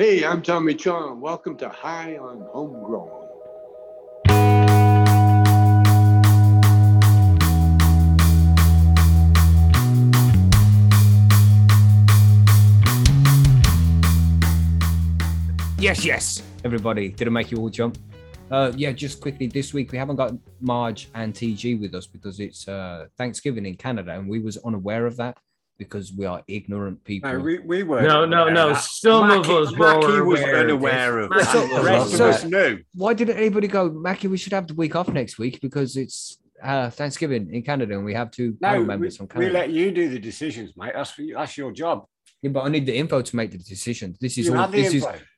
Hey, I'm Tommy Chong. Welcome to High on Homegrown. Yes, everybody. Did it make you all jump? Just quickly, this week we haven't got Marge and TG with us because it's Thanksgiving in Canada, and we was unaware of that. Because we are ignorant people. No, we were. No. Still none of us was unaware of that. Why didn't anybody go, Mackie, we should have the week off next week because it's Thanksgiving in Canada and we have two members from Canada. We let you do the decisions, mate. That's your job. Yeah, but I need the info to make the decisions.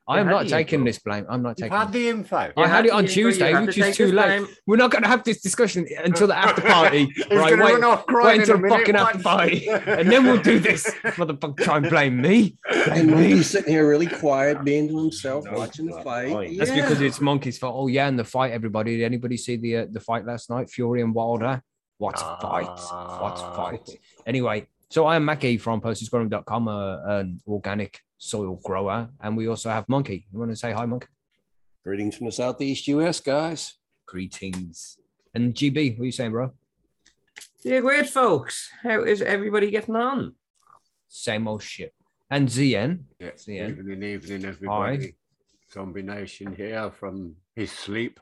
I'm not taking this blame. You've had the info. I had it on Tuesday, which is too late. We're not going to have this discussion until the after party. Wait until the fucking after party. And then we'll do this. Motherfucker, try and blame me. And he's sitting here really quiet, being to himself, watching the fight. Yeah. That's because it's Monkey's fault. Oh, yeah, and the fight, everybody. Did anybody see the fight last night? Fury and Wilder? What fight? Anyway, so I am Mackie from Posterscoring.com, an organic soil grower, and we also have Monkey. You want to say hi, Monkey? Greetings from the southeast US, guys. Greetings. And GB, what are you saying, bro? Yeah, great, folks. How is everybody getting on? Same old shit. And ZN. Yeah, ZN. Evening, everybody. Hi. Combination here from his sleep.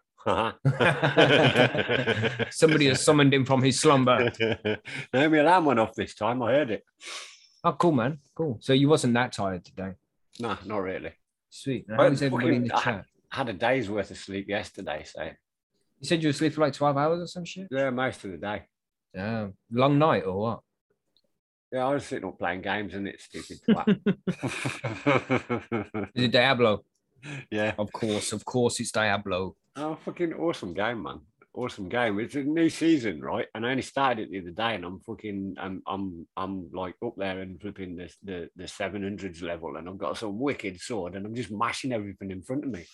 Somebody has summoned him from his slumber. No, my alarm went off this time. I heard it. Oh, cool, man. Cool. So you wasn't that tired today? No, not really. Sweet. How is everybody in the chat? I had a day's worth of sleep yesterday, so. You said you were asleep for like 12 hours or some shit? Yeah, most of the day. Long night or what? Yeah, I was sitting up playing games and it's stupid. Is it Diablo? Yeah. Of course it's Diablo. Oh, fucking awesome game, man. Awesome game. It's a new season, right? And I only started it the other day, and I'm like up there and flipping the 700s level, and I've got some wicked sword, and I'm just mashing everything in front of me.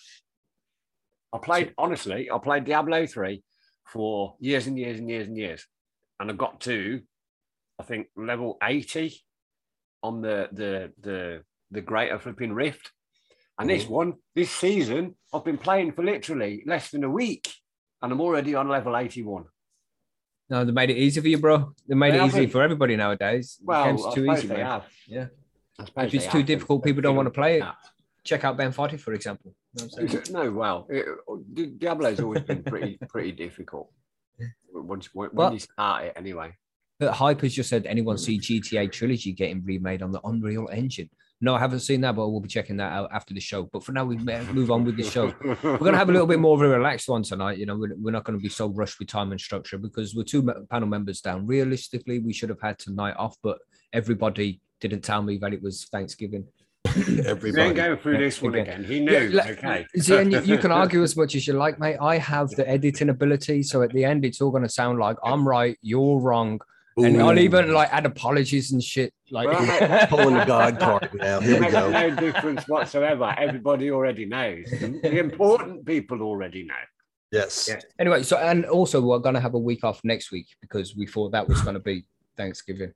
I played Diablo 3 for years, and I got to, I think, level 80 on the greater flipping rift. And this season, I've been playing for literally less than a week. And I'm already on level 81. No, they made it easy for you, bro. They made it easy for everybody nowadays. Well, the game's too easy, man. Yeah. If it's too difficult, people don't want to play it. Check out Ben Foddy, for example. Diablo's always been pretty difficult. When you start it, anyway. But Hype has just said, anyone see GTA Trilogy getting remade on the Unreal Engine? No, I haven't seen that, but we'll be checking that out after the show. But for now, we move on with the show. We're going to have a little bit more of a relaxed one tonight. You know, we're not going to be so rushed with time and structure because we're two panel members down. Realistically, we should have had tonight off, but everybody didn't tell me that it was Thanksgiving. Everybody. Don't go through this one again. He knew. Yeah, okay. Zian, you can argue as much as you like, mate. I have the editing ability, so at the end, it's all going to sound like I'm right, you're wrong. Ooh. And I'll even add apologies and shit. Pulling the God card now. Here we go. No difference whatsoever. Everybody already knows. The important people already know. Yes. Yeah. Anyway, so and also we're going to have a week off next week because we thought that was going to be Thanksgiving.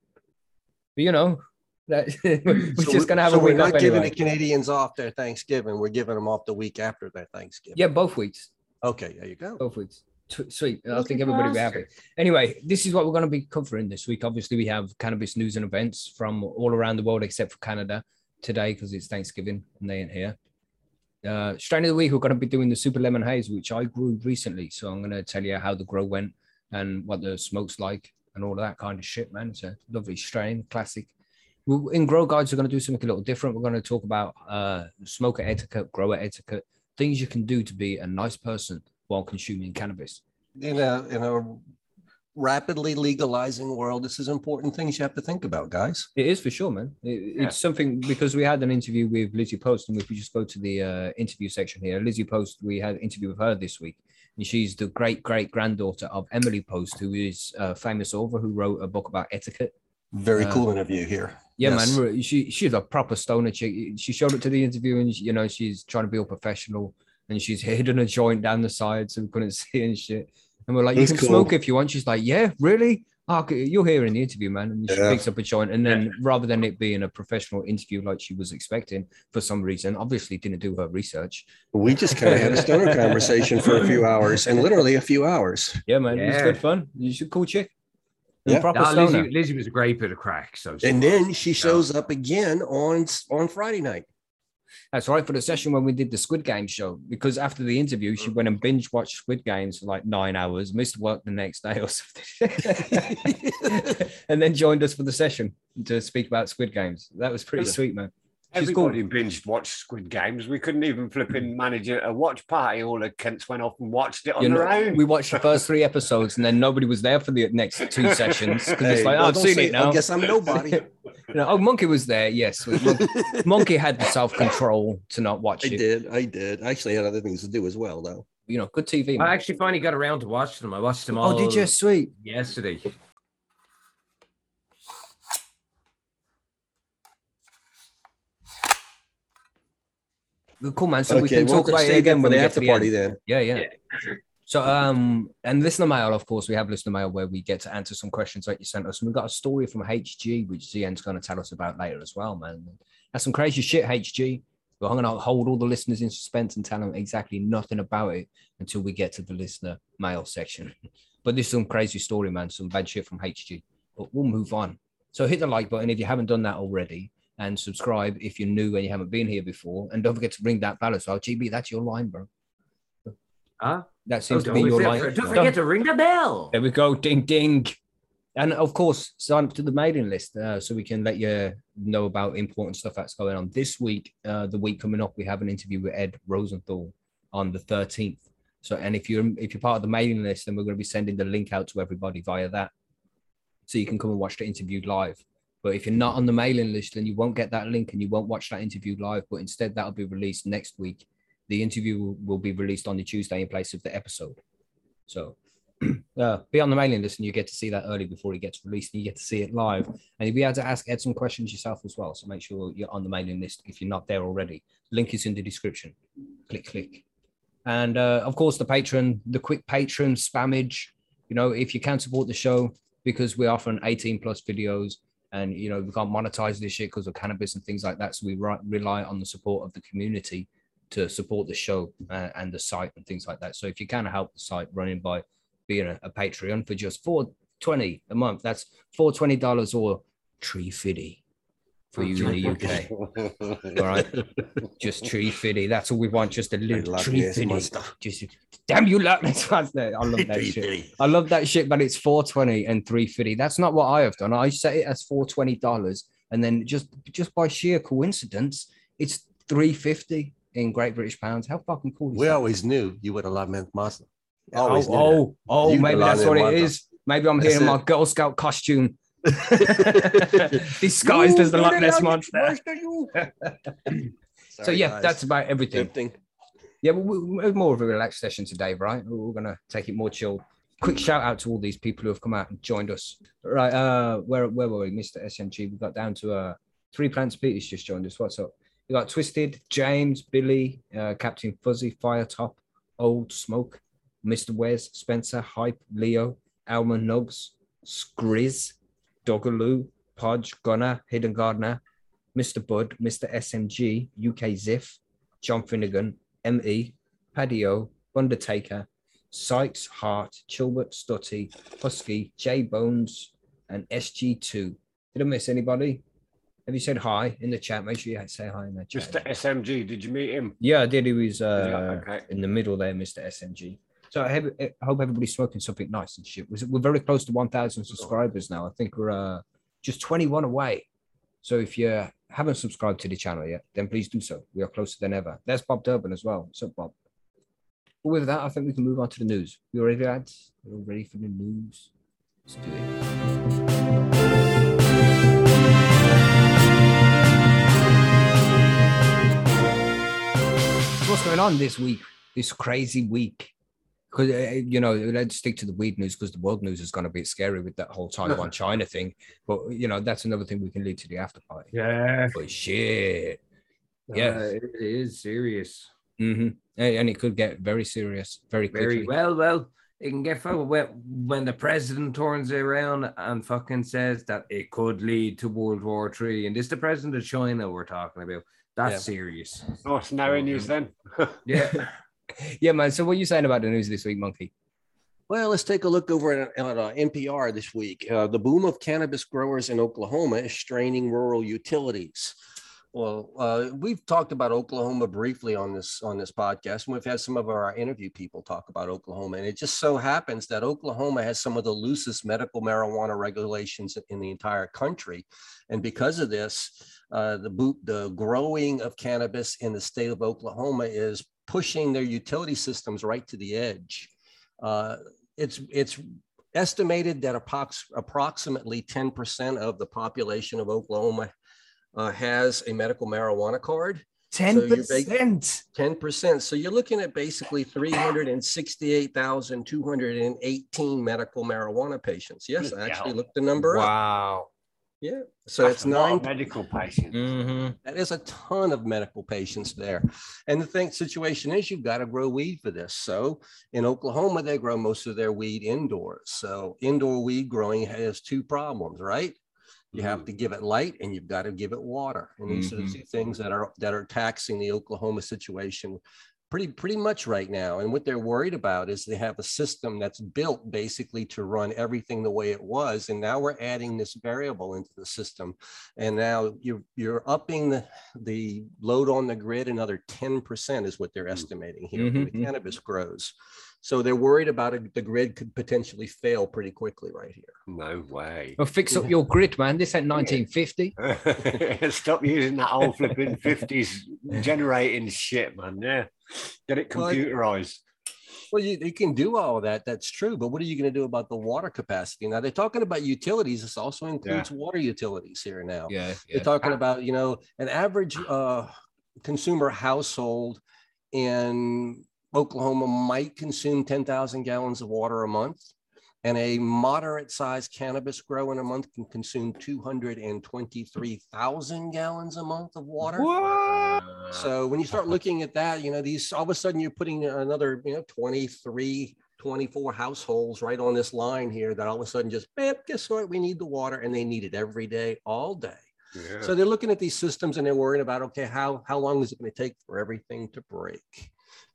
But you know, we're just going to have a week off. We're not giving the Canadians off their Thanksgiving. We're giving them off the week after their Thanksgiving. Yeah, both weeks. Okay, there you go. Both weeks. Sweet. I think everybody will be happy. Anyway, this is what we're going to be covering this week. Obviously, we have cannabis news and events from all around the world, except for Canada today, because it's Thanksgiving and they ain't here. Strain of the week, we're going to be doing the Super Lemon Haze, which I grew recently. So I'm going to tell you how the grow went and what the smoke's like and all of that kind of shit, man. It's a lovely strain, classic. In Grow Guides, we're going to do something a little different. We're going to talk about smoker etiquette, grower etiquette, things you can do to be a nice person while consuming cannabis. In a rapidly legalizing world, this is important things you have to think about, guys. It is for sure, man. It's something, because we had an interview with Lizzie Post, and if we just go to the interview section here, Lizzie Post, we had an interview with her this week, and she's the great-great-granddaughter of Emily Post, who is a famous author who wrote a book about etiquette. Very cool interview here. Yeah, yes. Man, she's a proper stoner chick. She showed up to the interview and, you know, she's trying to be all professional. And she's hidden a joint down the side so we couldn't see and shit. And we're like, you can smoke if you want. She's like, yeah, really? oh, you're here in the interview, man. And she picks up a joint. And then rather than it being a professional interview like she was expecting, for some reason, obviously didn't do her research. We just kind of had a stoner conversation for a few hours, and literally a few hours. Yeah, man. Yeah. It was good fun. You should call chick. Yeah. No, Lizzie was a great bit of crack. So, and then she shows up again on Friday night. That's right, for the session when we did the Squid Game show, because after the interview, she went and binge watched Squid Games for like 9 hours, missed work the next day or something, and then joined us for the session to speak about Squid Games. That was pretty sweet, man. Everybody binged watched Squid Games. We couldn't even flip in manage a watch party. All the cunts went off and watched it on their own. We watched the first 3 episodes, and then nobody was there for the next 2 sessions. Because it's like, I've seen it now. I guess I'm nobody. Monkey was there. Yes, Monkey had the self-control to not watch it. I did. I actually had other things to do as well, though. You know, good TV. Man. I actually finally got around to watching them. I watched them all. Oh, did you? Sweet. Yesterday. Cool, man. So we can talk about it again when we get to the party then. Yeah. So, and listener mail, of course, we have listener mail where we get to answer some questions that you sent us. And we've got a story from HG, which ZN's going to tell us about later as well, man. That's some crazy shit, HG. But I'm going to hold all the listeners in suspense and tell them exactly nothing about it until we get to the listener mail section. But this is some crazy story, man. Some bad shit from HG. But we'll move on. So hit the like button if you haven't done that already. And subscribe if you're new and you haven't been here before. And don't forget to ring that bell as well. GB, that's your line, bro. Huh? That seems to be your line. Don't forget to ring the bell. There we go. Ding, ding. And, of course, sign up to the mailing list so we can let you know about important stuff that's going on. This week, the week coming up, we have an interview with Ed Rosenthal on the 13th. So, and if you're part of the mailing list, then we're going to be sending the link out to everybody via that. So you can come and watch the interview live. But if you're not on the mailing list, then you won't get that link and you won't watch that interview live. But instead, that'll be released next week. The interview will be released on the Tuesday in place of the episode. So be on the mailing list and you get to see that early before it gets released. And you get to see it live. And you'll be able to ask Ed some questions yourself as well. So make sure you're on the mailing list if you're not there already. Link is in the description. Click, click. And, of course, the quick patron spammage. You know, if you can support the show, because we're offering 18+ videos. And, you know, we can't monetize this shit because of cannabis and things like that. So we rely on the support of the community to support the show and the site and things like that. So if you can help the site running by being a Patreon for just $4.20 a month, that's $420 or $3.50 for you in the UK. All right. Just $3.50. That's all we want. Just a little $3.50. Just damn you luck. I love that shit. I love that shit, but it's $4.20 and $3.50. That's not what I have done. I set it as $4.20. And then just by sheer coincidence, it's $3.50 in Great British pounds. How fucking cool is that? We always knew you would have loved Manthmaster. Maybe that's what it is. Maybe I'm here in my Girl Scout costume. Disguised as the Loch Ness Monster. So guys, that's about everything. Yeah, we're more of a relaxed session today, right? We're gonna take it more chill. Quick shout out to all these people who have come out and joined us. Right, where were we, Mr. SMG? We got down to 3 Plants. Peter's just joined us. What's up? We got Twisted, James, Billy, Captain Fuzzy, Firetop, Old Smoke, Mr. Wes, Spencer, Hype, Leo, Alma, Nubs, Skrizz, Doggaloo, Podge, Gunner, Hidden Gardener, Mr. Bud, Mr. SMG, UK Ziff, John Finnegan, ME, Paddy-O, Undertaker, Sykes, Hart, Chilbert, Stutty, Husky, J Bones, and SG2. Did I miss anybody? Have you said hi in the chat? Make sure you say hi in the chat. Mr. SMG, did you meet him? Yeah, I did. He was in the middle there, Mr. SMG. So I hope everybody's smoking something nice and shit. We're very close to 1,000 subscribers now. I think we're just 21 away. So if you haven't subscribed to the channel yet, then please do so. We are closer than ever. There's Bob Durbin as well. What's up, Bob? But with that, I think we can move on to the news. You ready, lads? We're all ready for the news. Let's do it. What's going on this week? This crazy week. Because, you know, let's stick to the weed news because the world news is going to be scary with that whole Taiwan China thing. But, you know, that's another thing we can lead to the after party. Yeah. But shit. Yeah. It is serious. Mm-hmm. And it could get very serious very quickly. Well, It can get fucked when the president turns around and fucking says that it could lead to World War III. And this is the president of China we're talking about. That's serious. Oh, it's narrow news then. Yeah, man. So what are you saying about the news this week, Monkey? Well, let's take a look over at NPR this week. The boom of cannabis growers in Oklahoma is straining rural utilities. Well, we've talked about Oklahoma briefly on this podcast, and we've had some of our interview people talk about Oklahoma. And it just so happens that Oklahoma has some of the loosest medical marijuana regulations in the entire country. And because of this, the growing of cannabis in the state of Oklahoma is pushing their utility systems right to the edge. It's estimated that approximately 10% of the population of Oklahoma has a medical marijuana card. 10%. 10%. So you're looking at basically 368,218 medical marijuana patients. Yes, I actually looked the number up. Wow. Yeah. So that's it's 9 medical patients. Mm-hmm. That is a ton of medical patients there. And the situation is you've got to grow weed for this. So in Oklahoma, they grow most of their weed indoors. So indoor weed growing has two problems, right? You have to give it light and you've got to give it water. And these are the two things that are taxing the Oklahoma situation pretty much right now. And what they're worried about is they have a system that's built basically to run everything the way it was. And now we're adding this variable into the system. And now you're upping the load on the grid another 10% is what they're estimating here when the cannabis grows. So they're worried about it. The grid could potentially fail pretty quickly right here. No way. Well, fix up your grid, man. This ain't 1950. Stop using that old flipping 50s generating shit, man. Yeah. Get it computerized. Well, you can do all of that. That's true. But what are you going to do about the water capacity? Now, they're talking about utilities. This also includes water utilities here now. Yeah. They're talking about, an average consumer household in Oklahoma might consume 10,000 gallons of water a month, and a moderate-sized cannabis grower in a month can consume 223,000 gallons a month of water. What? So when you start looking at that, these all of a sudden you're putting another, 24 households right on this line here that all of a sudden just, guess what? We need the water, and they need it every day, all day. Yeah. So they're looking at these systems and they're worrying about, okay, how long is it going to take for everything to break?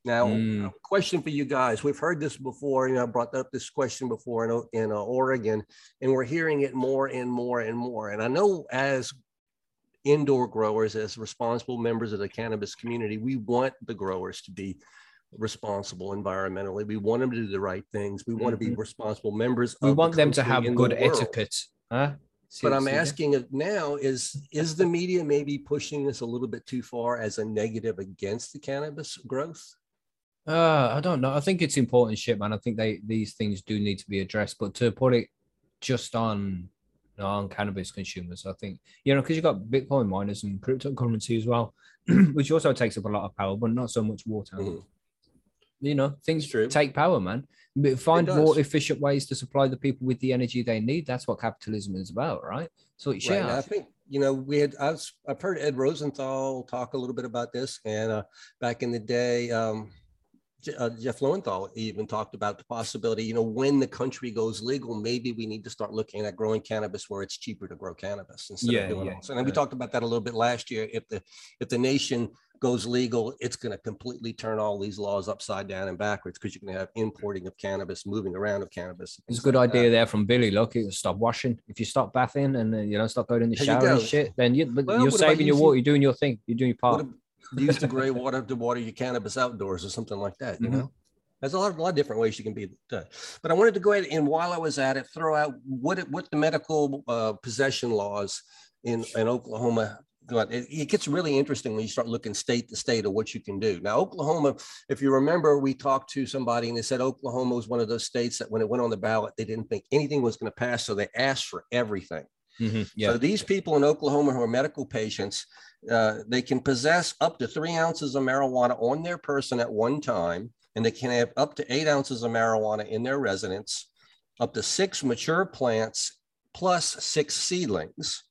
Now, a question for you guys. We've heard this before, I brought up this question before in Oregon, and we're hearing it more and more and more. And I know as indoor growers, as responsible members of the cannabis community, we want the growers to be responsible environmentally. We want them to do the right things. We want to be responsible members. We want them to have good etiquette. Huh? But I'm asking it now is the media maybe pushing this a little bit too far as a negative against the cannabis growth? I don't know. I think it's important shit, man. I think these things do need to be addressed. But to put it just on cannabis consumers, I think, because you've got Bitcoin miners and cryptocurrency as well, which also takes up a lot of power, but not so much water. Things take power, man. Find more efficient ways to supply the people with the energy they need. That's what capitalism is about, right? So it's I think, I've heard Ed Rosenthal talk a little bit about this. And back in the day, Jeff Lowenthal even talked about the possibility, when the country goes legal, maybe we need to start looking at growing cannabis where it's cheaper to grow cannabis instead of doing all. So we talked about that a little bit last year. If the nation goes legal, it's going to completely turn all these laws upside down and backwards because you're going to have importing of cannabis, moving around of cannabis. It's a good idea there from Billy. Look, stop washing. If you stop bathing and stop going in the shower and shit, then you're saving your water. You're doing your thing. You're doing your part. Use the gray water to water your cannabis outdoors or something like that. There's a lot of different ways you can be done. But I wanted to go ahead and while I was at it, throw out what the medical possession laws in Oklahoma. It gets really interesting when you start looking state to state of what you can do. Now, Oklahoma, if you remember, we talked to somebody and they said Oklahoma was one of those states that when it went on the ballot, they didn't think anything was going to pass. So they asked for everything. So these people in Oklahoma who are medical patients, they can possess up to 3 ounces of marijuana on their person at one time, and they can have up to 8 ounces of marijuana in their residence, up to 6 mature plants plus 6 seedlings.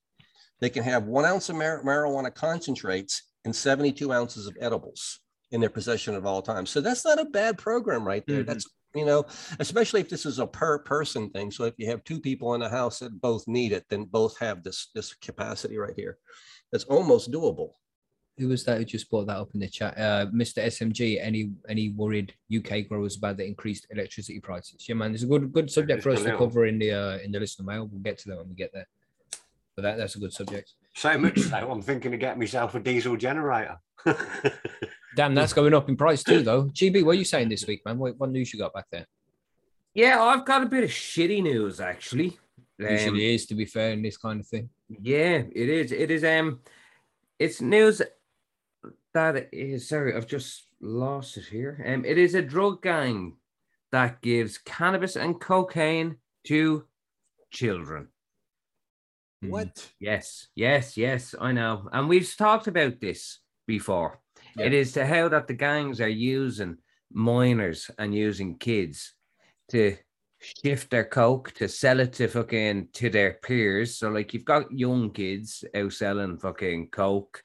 They can have 1 ounce of marijuana concentrates and 72 ounces of edibles in their possession at all times. So that's not a bad program right there. That's you know, especially if this is a per person thing. So if you have two people in a house that both need it, then both have this capacity right here. That's almost doable. Who was that who just brought that up in the chat? Mr. SMG, any worried UK growers about the increased electricity prices? Yeah, man, it's a good subject for us to cover in the listener mail. We'll get to that when we get there. But that's a good subject. So much so, I'm thinking of getting myself a diesel generator. Damn, that's going up in price too, though. GB, what are you saying this week, man? What news you got back there? Yeah, I've got a bit of shitty news, actually. Usually is, to be fair, in this kind of thing. Yeah, it is. It is. It's news. That is, sorry, I've just lost it here. It is a drug gang that gives cannabis and cocaine to children. What? Yes, I know. And we've talked about this before. Yeah. It is to how that the gangs are using minors and using kids to shift their coke, to sell it to fucking to their peers. So, like, you've got young kids out selling fucking coke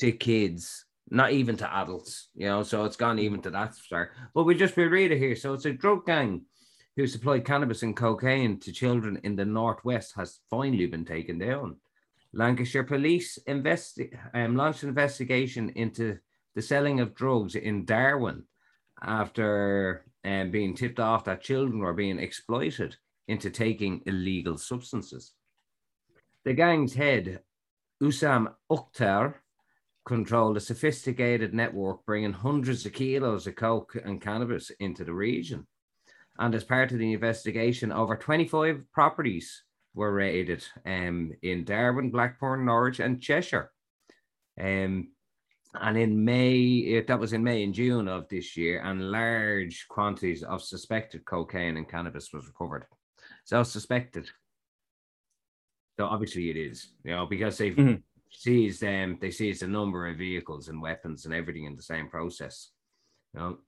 to kids. Not even to adults, you know, so it's gone even to that star. But we'll just read it here. So it's a drug gang who supplied cannabis and cocaine to children in the Northwest has finally been taken down. Lancashire Police launched an investigation into the selling of drugs in Darwin after being tipped off that children were being exploited into taking illegal substances. The gang's head, Usam Ukhtar, controlled a sophisticated network bringing hundreds of kilos of coke and cannabis into the region. And as part of the investigation, over 25 properties were raided in Darwin, Blackburn, Norwich, and Cheshire. And in May, that was in May and June of this year, and large quantities of suspected cocaine and cannabis was recovered. So suspected. So obviously it is, you know, because they've... Mm-hmm. They seized a number of vehicles and weapons and everything in the same process. You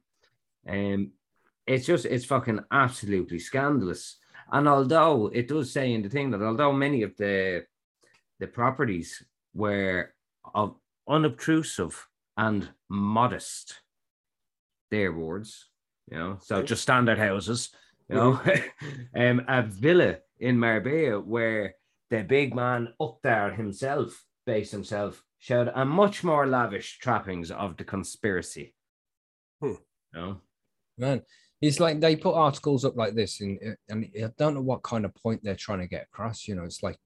know? It's fucking absolutely scandalous. And although it does say in the thing that although many of the properties were of unobtrusive and modest, their words, you know, so just standard houses, you know, a villa in Marbella where the big man up there himself, based himself, showed a much more lavish trappings of the conspiracy. No? Man, it's like they put articles up like this, and I don't know what kind of point they're trying to get across. You know, it's like...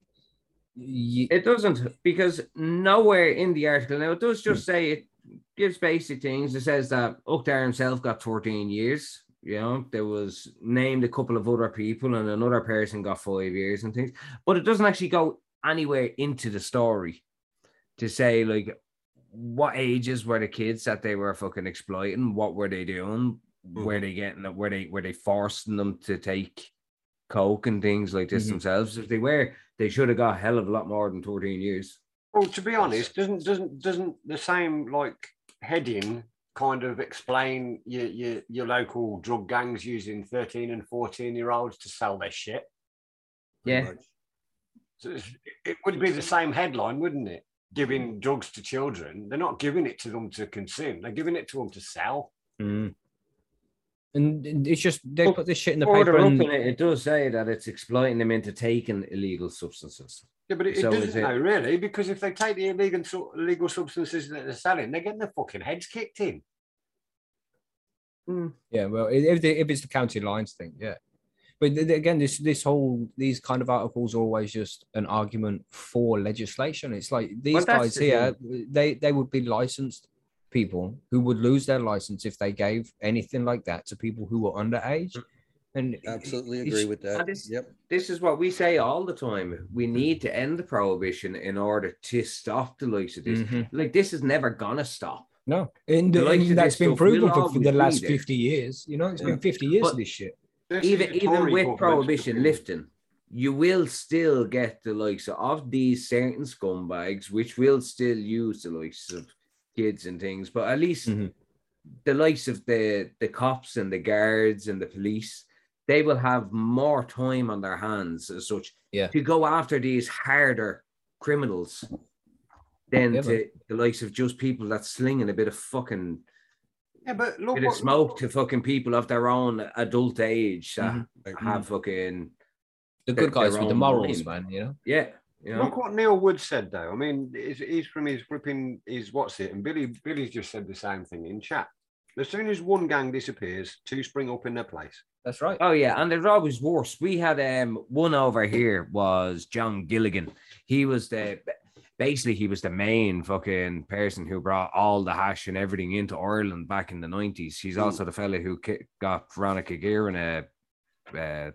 It doesn't, because nowhere in the article, now it does just say, it gives basic things. It says that Ukhtar himself got 14 years. You know, there was named a couple of other people and another person got 5 years and things, but it doesn't actually go anywhere into the story to say, like, what ages were the kids that they were fucking exploiting? What were they doing? Were they getting it? Were they forcing them to take coke and things like this themselves? If they were, they should have got a hell of a lot more than 14 years. Well, to be honest, doesn't the same, like, heading kind of explain your local drug gangs using 13 and 14-year-olds to sell their shit? Yeah. So it would be the same headline, wouldn't it? Giving drugs to children. They're not giving it to them to consume. They're giving it to them to sell. And it's just, they put this shit in the paper. It does say that it's exploiting them into taking illegal substances. Yeah, but it doesn't know, really, because if they take the illegal substances that they're selling, they're getting their fucking heads kicked in. Yeah, well, if it's the county lines thing, yeah. But again, these kind of articles are always just an argument for legislation. It's like these guys here, they would be licensed people who would lose their license if they gave anything like that to people who were underage. And absolutely agree with that. This is what we say all the time. We need to end the prohibition in order to stop the likes of this. Like, this is never gonna stop. No, and that's been proven for the last 50 years. You know, it's been 50 years of this shit. Even with prohibition lifting, you will still get the likes of these certain scumbags, which will still use the likes of kids and things. But at least the likes of the cops and the guards and the police, they will have more time on their hands as such to go after these harder criminals than the likes of just people that's slinging a bit of fucking Yeah, but look, it's smoked to fucking people of their own adult age that have fucking the good guys with the morals, man. You know. Yeah. You know? Look what Neil Wood said, though. I mean, he's from his gripping, his what's it? And Billy's just said the same thing in chat. As soon as one gang disappears, two spring up in their place. That's right. Oh, yeah. And there's always worse. We had one over here was John Gilligan. He was the main fucking person who brought all the hash and everything into Ireland back in the 90s. He's also the fella who got Veronica Guerin, a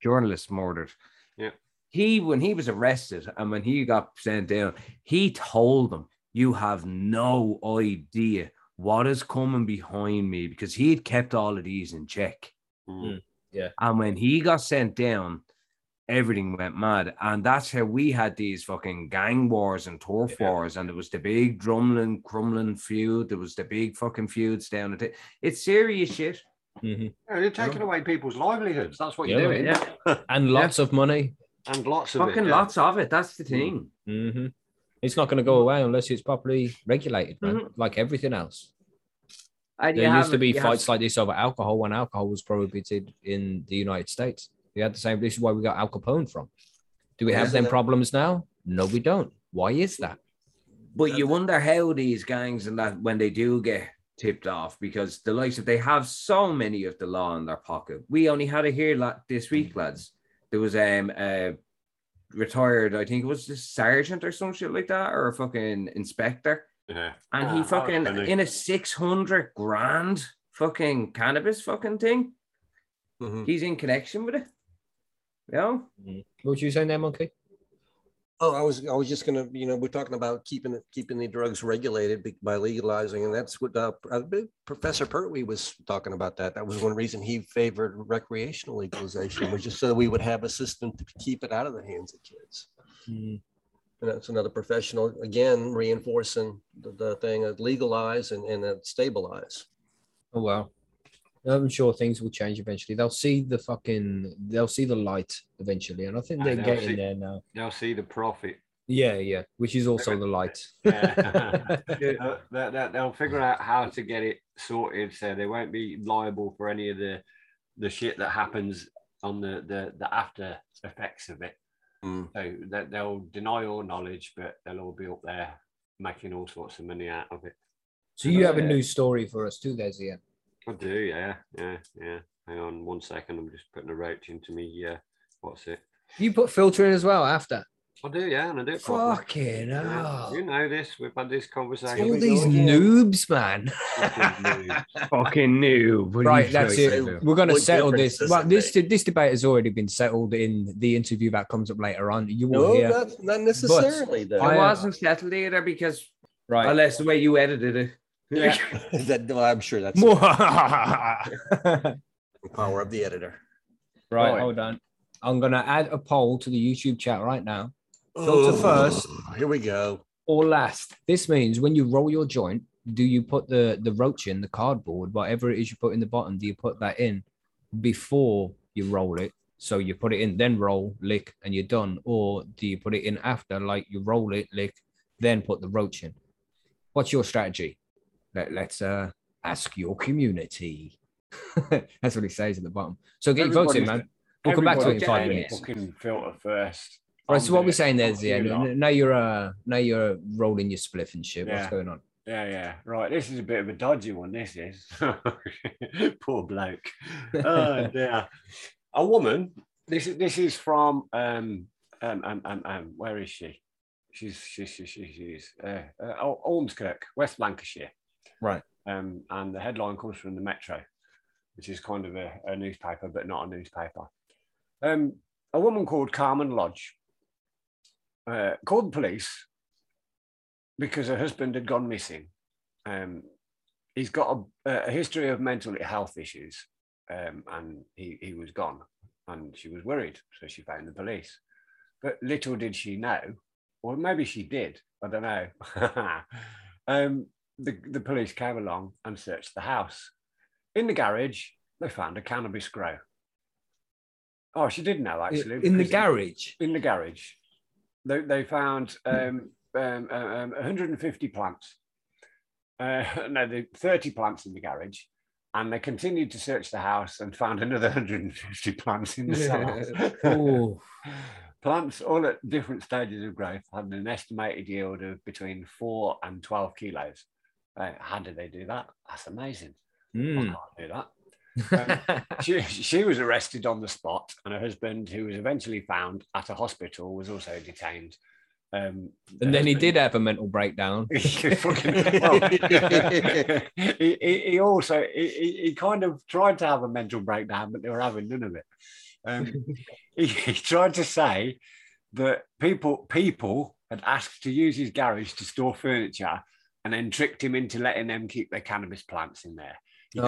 journalist, murdered. Yeah. He, when he was arrested and when he got sent down, he told them, you have no idea what is coming behind me, because he had kept all of these in check. Mm. Yeah. And when he got sent down, everything went mad. And that's how we had these fucking gang wars and turf wars. And there was the big Drumlin, Crumlin feud. There was the big fucking feuds down at it. It's serious shit. Mm-hmm. Yeah, you're taking away people's livelihoods. That's what you're doing. Yeah. And lots of money. And lots of fucking lots of it. That's the thing. Mm-hmm. It's not going to go away unless it's properly regulated, man. Mm-hmm. Like everything else. And there used to be fights like this over alcohol when alcohol was prohibited in the United States. We had the same. This is why we got Al Capone from. Do we have them problems now? No, we don't. Why is that? But you wonder how these gangs and that, when they do get tipped off, because the likes of, they have so many of the law in their pocket. We only had it here this week, lads. There was a retired, I think it was a sergeant or some shit like that, or a fucking inspector. Yeah. And he fucking, in a 600 grand fucking cannabis fucking thing, he's in connection with it. Yeah. Mm-hmm. What were you saying there, Monkey? Oh, I was just gonna, we're talking about keeping the drugs regulated by legalizing, and that's what Professor Pertwee was talking about. That was one reason he favored recreational legalization, was just so we would have a system to keep it out of the hands of kids. Mm. And that's another professional, again, reinforcing the thing of legalize and stabilize. Oh, wow. I'm sure things will change eventually. They'll see the light eventually. And I think they're getting there now. They'll see the profit. Yeah, yeah. Which is also the light. They'll figure out how to get it sorted so they won't be liable for any of the shit that happens on the after effects of it. Mm. So they'll deny all knowledge, but they'll all be up there making all sorts of money out of it. So you have a new story for us too there, Zian. I do, yeah. Hang on one second. I'm just putting a roach into me. What's it? You put filter in as well after? I do, yeah, and I do it properly. Fucking hell. You know this. We've had this conversation. All these noobs, man. Fucking noob. Right, that's it. We're going to settle this. Well, this debate has already been settled in the interview that comes up later on. You will hear. No, not necessarily, though. I wasn't settled either because, unless the way you edited it. Yeah, I'm sure that's the power of the editor. Right, hold on. I'm going to add a poll to the YouTube chat right now. Filter first. Here we go. Or last. This means when you roll your joint, do you put the roach in, the cardboard, whatever it is you put in the bottom, do you put that in before you roll it? So you put it in, then roll, lick, and you're done. Or do you put it in after, like you roll it, lick, then put the roach in? What's your strategy? Let's ask your community. That's what he says at the bottom. So get your votes in, man. We'll come back to it in 5 minutes. Fucking filter first. Right. So what we're saying there, Zian. Now you're rolling your spliff and shit. Yeah. What's going on? Yeah. Right. This is a bit of a dodgy one. This is poor bloke. Oh dear. A woman. This is from where is she? She's Ormskirk, West Lancashire. Right. And the headline comes from the Metro, which is kind of a newspaper, but not a newspaper. A woman called Carmen Lodge called the police because her husband had gone missing. He's got a history of mental health issues, and he was gone, and she was worried, so she phoned the police. But little did she know, or maybe she did, I don't know. The police came along and searched the house. In the garage, they found a cannabis grow. Oh, she did know, actually. In the garage? In the garage. They found 150 plants. no, the 30 plants in the garage, and they continued to search the house and found another 150 plants in the cellar. Plants, all at different stages of growth, had an estimated yield of between 4 and 12 kilos. How did they do that? That's amazing. Mm. I can't do that. She was arrested on the spot, and her husband, who was eventually found at a hospital, was also detained. And then he did have a mental breakdown. He kind of tried to have a mental breakdown, but they were having none of it. He tried to say that people had asked to use his garage to store furniture, and then tricked him into letting them keep their cannabis plants in there. He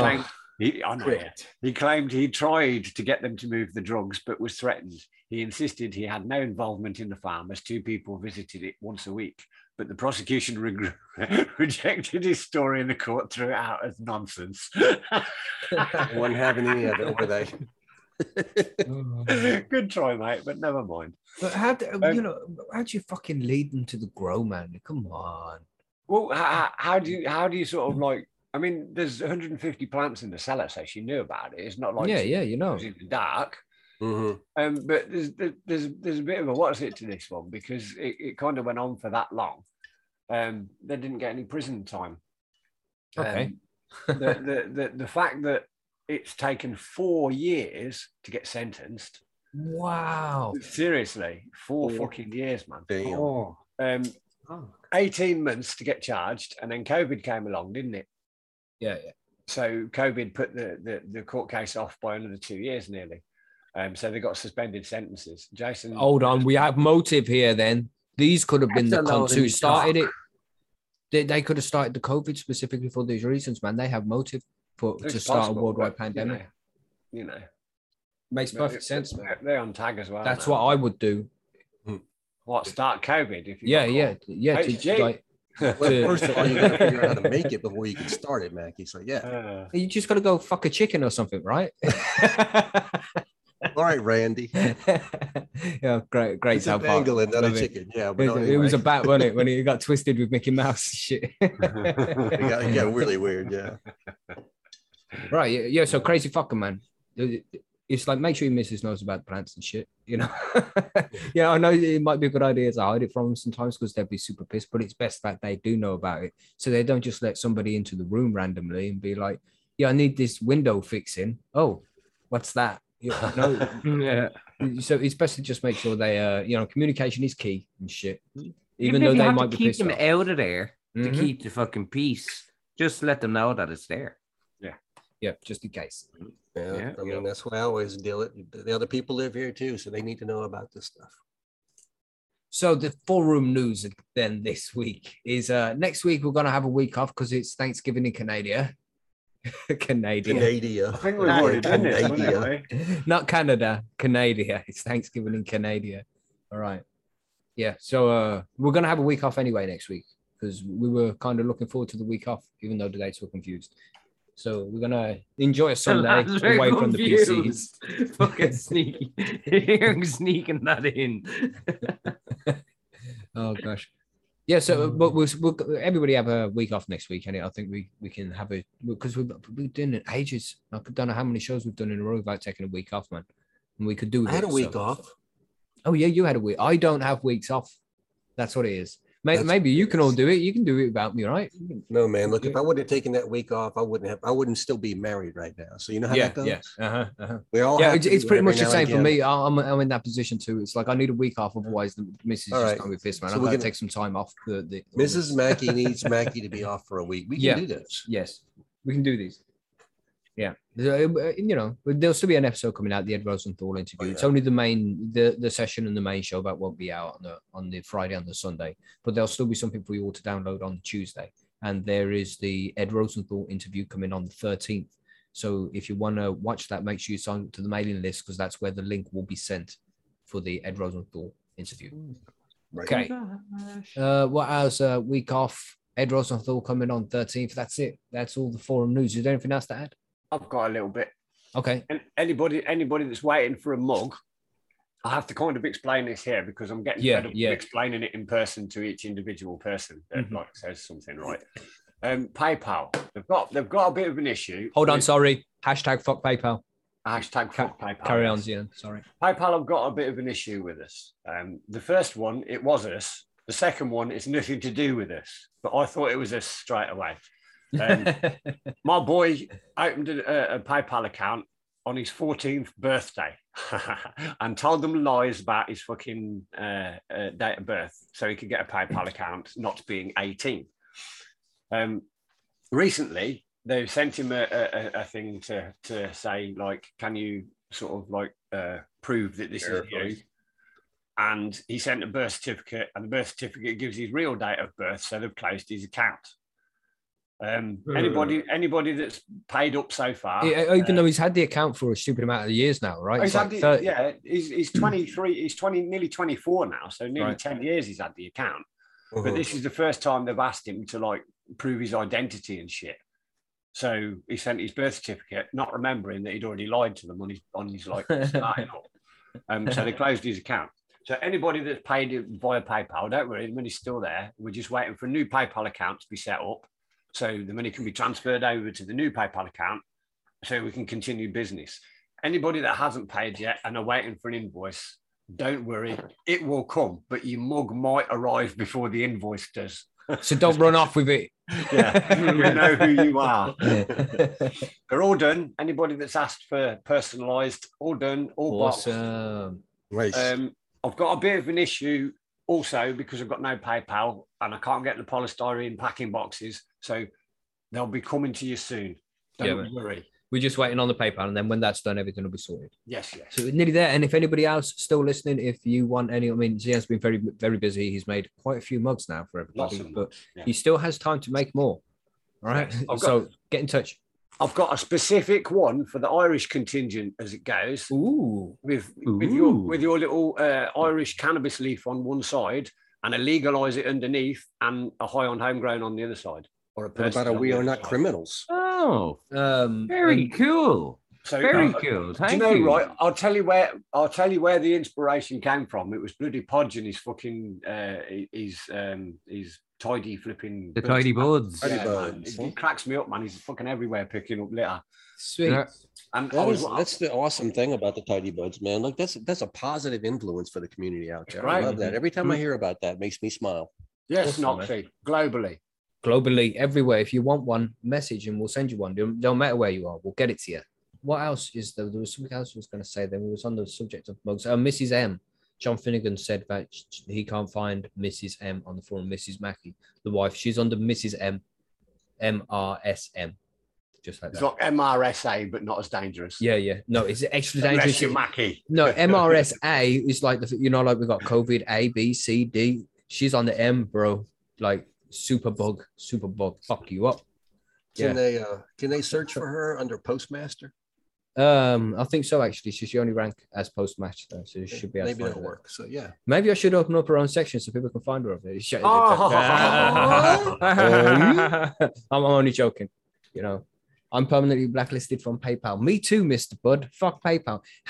claimed he tried to get them to move the drugs, but was threatened. He insisted he had no involvement in the farm, as two people visited it once a week. But the prosecution rejected his story, and the court threw it out as nonsense. One having any of it, were they? Good try, mate, but never mind. But how do you fucking lead them to the grow, man? Come on. Well, how do you sort of like? I mean, there's 150 plants in the cellar, so she knew about it. It's not like it was in the dark. Mm-hmm. But there's a bit of a what's it to this one, because it kind of went on for that long. They didn't get any prison time. Okay. The fact that it's taken 4 years to get sentenced. Wow. Seriously, four fucking years, man. Damn. Oh. 18 months to get charged, and then COVID came along, didn't it? Yeah. So COVID put the court case off by another 2 years nearly. So they got suspended sentences. Jason, hold on, we have motive here. Then these could have been the cunts who started it. They could have started the COVID specifically for these reasons, man. They have motive to start a worldwide pandemic. You know, makes perfect sense, man. They're on tag as well. That's what I would do. What, start COVID? If you first of all, you gotta figure out how to make it before you can start it, Mackie. So you just gotta go fuck a chicken or something, right? All right, Randy. Yeah, great. It's a pangolin, not a chicken. Yeah, but it was a bat, wasn't it? When it got twisted with Mickey Mouse shit. it got really weird. Yeah. Right. Yeah. So crazy fucking, man. It's like, make sure your missus knows about plants and shit, you know? Yeah, I know it might be a good idea to hide it from them sometimes because they'd be super pissed, but it's best that they do know about it. So they don't just let somebody into the room randomly and be like, yeah, I need this window fixing. Oh, what's that? No. So it's best to just make sure they, communication is key and shit. Even though they might be pissed off. Keep them out of there to keep the fucking peace. Just let them know that it's there. Yeah, just in case. Yeah, I mean, that's why I always deal it. The other people live here too, so they need to know about this stuff. So the full room news then this week is next week we're going to have a week off because it's Thanksgiving in Canada. Canada. I think we've already done it. Not Canada, Canada. It's Thanksgiving in Canada. All right. Yeah, so we're going to have a week off anyway next week because we were kind of looking forward to the week off, even though the dates were confused. So we're gonna enjoy a Sunday away from the PCs. Fucking sneaky, you're sneaking that in. Oh gosh, yeah. So, but we'll everybody have a week off next week, and I think we can have it because we've done it ages. I don't know how many shows we've done in a row without taking a week off, man. And we could do. I had a week off. Oh yeah, you had a week. I don't have weeks off. That's what it is. Maybe you can all do it. You can do it without me, right? No, man. Look, if I wouldn't have taken that week off, I wouldn't still be married right now. So you know how that goes. Yeah. We all. Yeah, it's pretty much the same for me. I'm in that position too. It's like I need a week off, otherwise the missus is just going to be pissed, man. So I'm going to take some time off. The Mrs. Mackey needs Mackey to be off for a week. We can do this. Yes, we can do these. Yeah, there'll still be an episode coming out, the Ed Rosenthal interview. It's only the main, the session and the main show that won't be out on the Friday and the Sunday, but there'll still be something for you all to download on Tuesday. And there is the Ed Rosenthal interview coming on the 13th. So if you want to watch that, make sure you sign up to the mailing list because that's where the link will be sent for the Ed Rosenthal interview. Right. Okay. What else? Week off. Ed Rosenthal coming on 13th. That's it. That's all the forum news. Is there anything else to add? I've got a little bit. Okay. And anybody that's waiting for a mug, I have to kind of explain this here because I'm getting fed up explaining it in person to each individual person that says something right. PayPal. They've got a bit of an issue. Hold on, sorry. Hashtag fuck PayPal. Hashtag fuck PayPal. Carry on, Zian. Sorry. PayPal have got a bit of an issue with us. The first one, it was us. The second one, it's nothing to do with us. But I thought it was us straight away. My boy opened a PayPal account on his 14th birthday and told them lies about his fucking date of birth so he could get a PayPal account not being 18. Recently, they've sent him a thing to say, like, can you sort of like prove that this is you? And he sent a birth certificate, and the birth certificate gives his real date of birth, so they've closed his account. Anybody that's paid up so far, even though he's had the account for a stupid amount of years now, right? He's had like he's 23, he's 20, nearly 24 now, so nearly 10 years he's had the account. Oh. But this is the first time they've asked him to like prove his identity and shit. So he sent his birth certificate, not remembering that he'd already lied to them on his like starting up. So they closed his account. So anybody that's paid via PayPal, don't worry, the money's still there. We're just waiting for a new PayPal account to be set up, so the money can be transferred over to the new PayPal account so we can continue business. Anybody that hasn't paid yet and are waiting for an invoice, don't worry, it will come, but your mug might arrive before the invoice does. So don't run off with it. Yeah, we know who you are. They're all done. Anybody that's asked for personalised, all done, all awesome. Boxed. I've got a bit of an issue also because I've got no PayPal and I can't get the polystyrene packing boxes. So they'll be coming to you soon. Don't worry. We're just waiting on the PayPal, and then when that's done, everything will be sorted. Yes. So we're nearly there. And if anybody else still listening, if you want any, I mean, Zian's been very, very busy. He's made quite a few mugs now for everybody, he still has time to make more. All right. So get in touch. I've got a specific one for the Irish contingent as it goes. Ooh. With your little Irish cannabis leaf on one side and a legalise it underneath and a high on homegrown on the other side. Or we are not criminals. Oh, very cool. So, very cool. Thank you. Right? I'll tell you where the inspiration came from. It was bloody Podge and his fucking his tidy flipping. The birds. Tidy birds. Yeah, birds. It cracks me up, man. He's fucking everywhere picking up litter. Sweet. And that's the awesome thing about the tidy birds, man. Like that's a positive influence for the community out there. Right. I love that. Every time I hear about that, it makes me smile. Yes, Noxie. Globally. Globally, everywhere. If you want one, message and we'll send you one. Don't matter where you are, we'll get it to you. What else is there? There was something else I was going to say. Then we was on the subject of mugs. Mrs. M. John Finnegan said that he can't find Mrs. M on the forum. Mrs. Mackey, the wife, she's under Mrs. M. MRSM. Just like that. It's like MRSA, but not as dangerous. Yeah. No, it's extra dangerous. Unless you're Mackey. No, MRSA is like like we got COVID A, B, C, D. She's on the M, bro. Like. Super bug, fuck you up. Can they search for her under postmaster? I think so. Actually, she's the only rank as postmaster, so it should be. Maybe it'll work. So yeah. Maybe I should open up her own section so people can find her. I'm only joking. I'm permanently blacklisted from PayPal. Me too, Mr. Bud. Fuck PayPal. #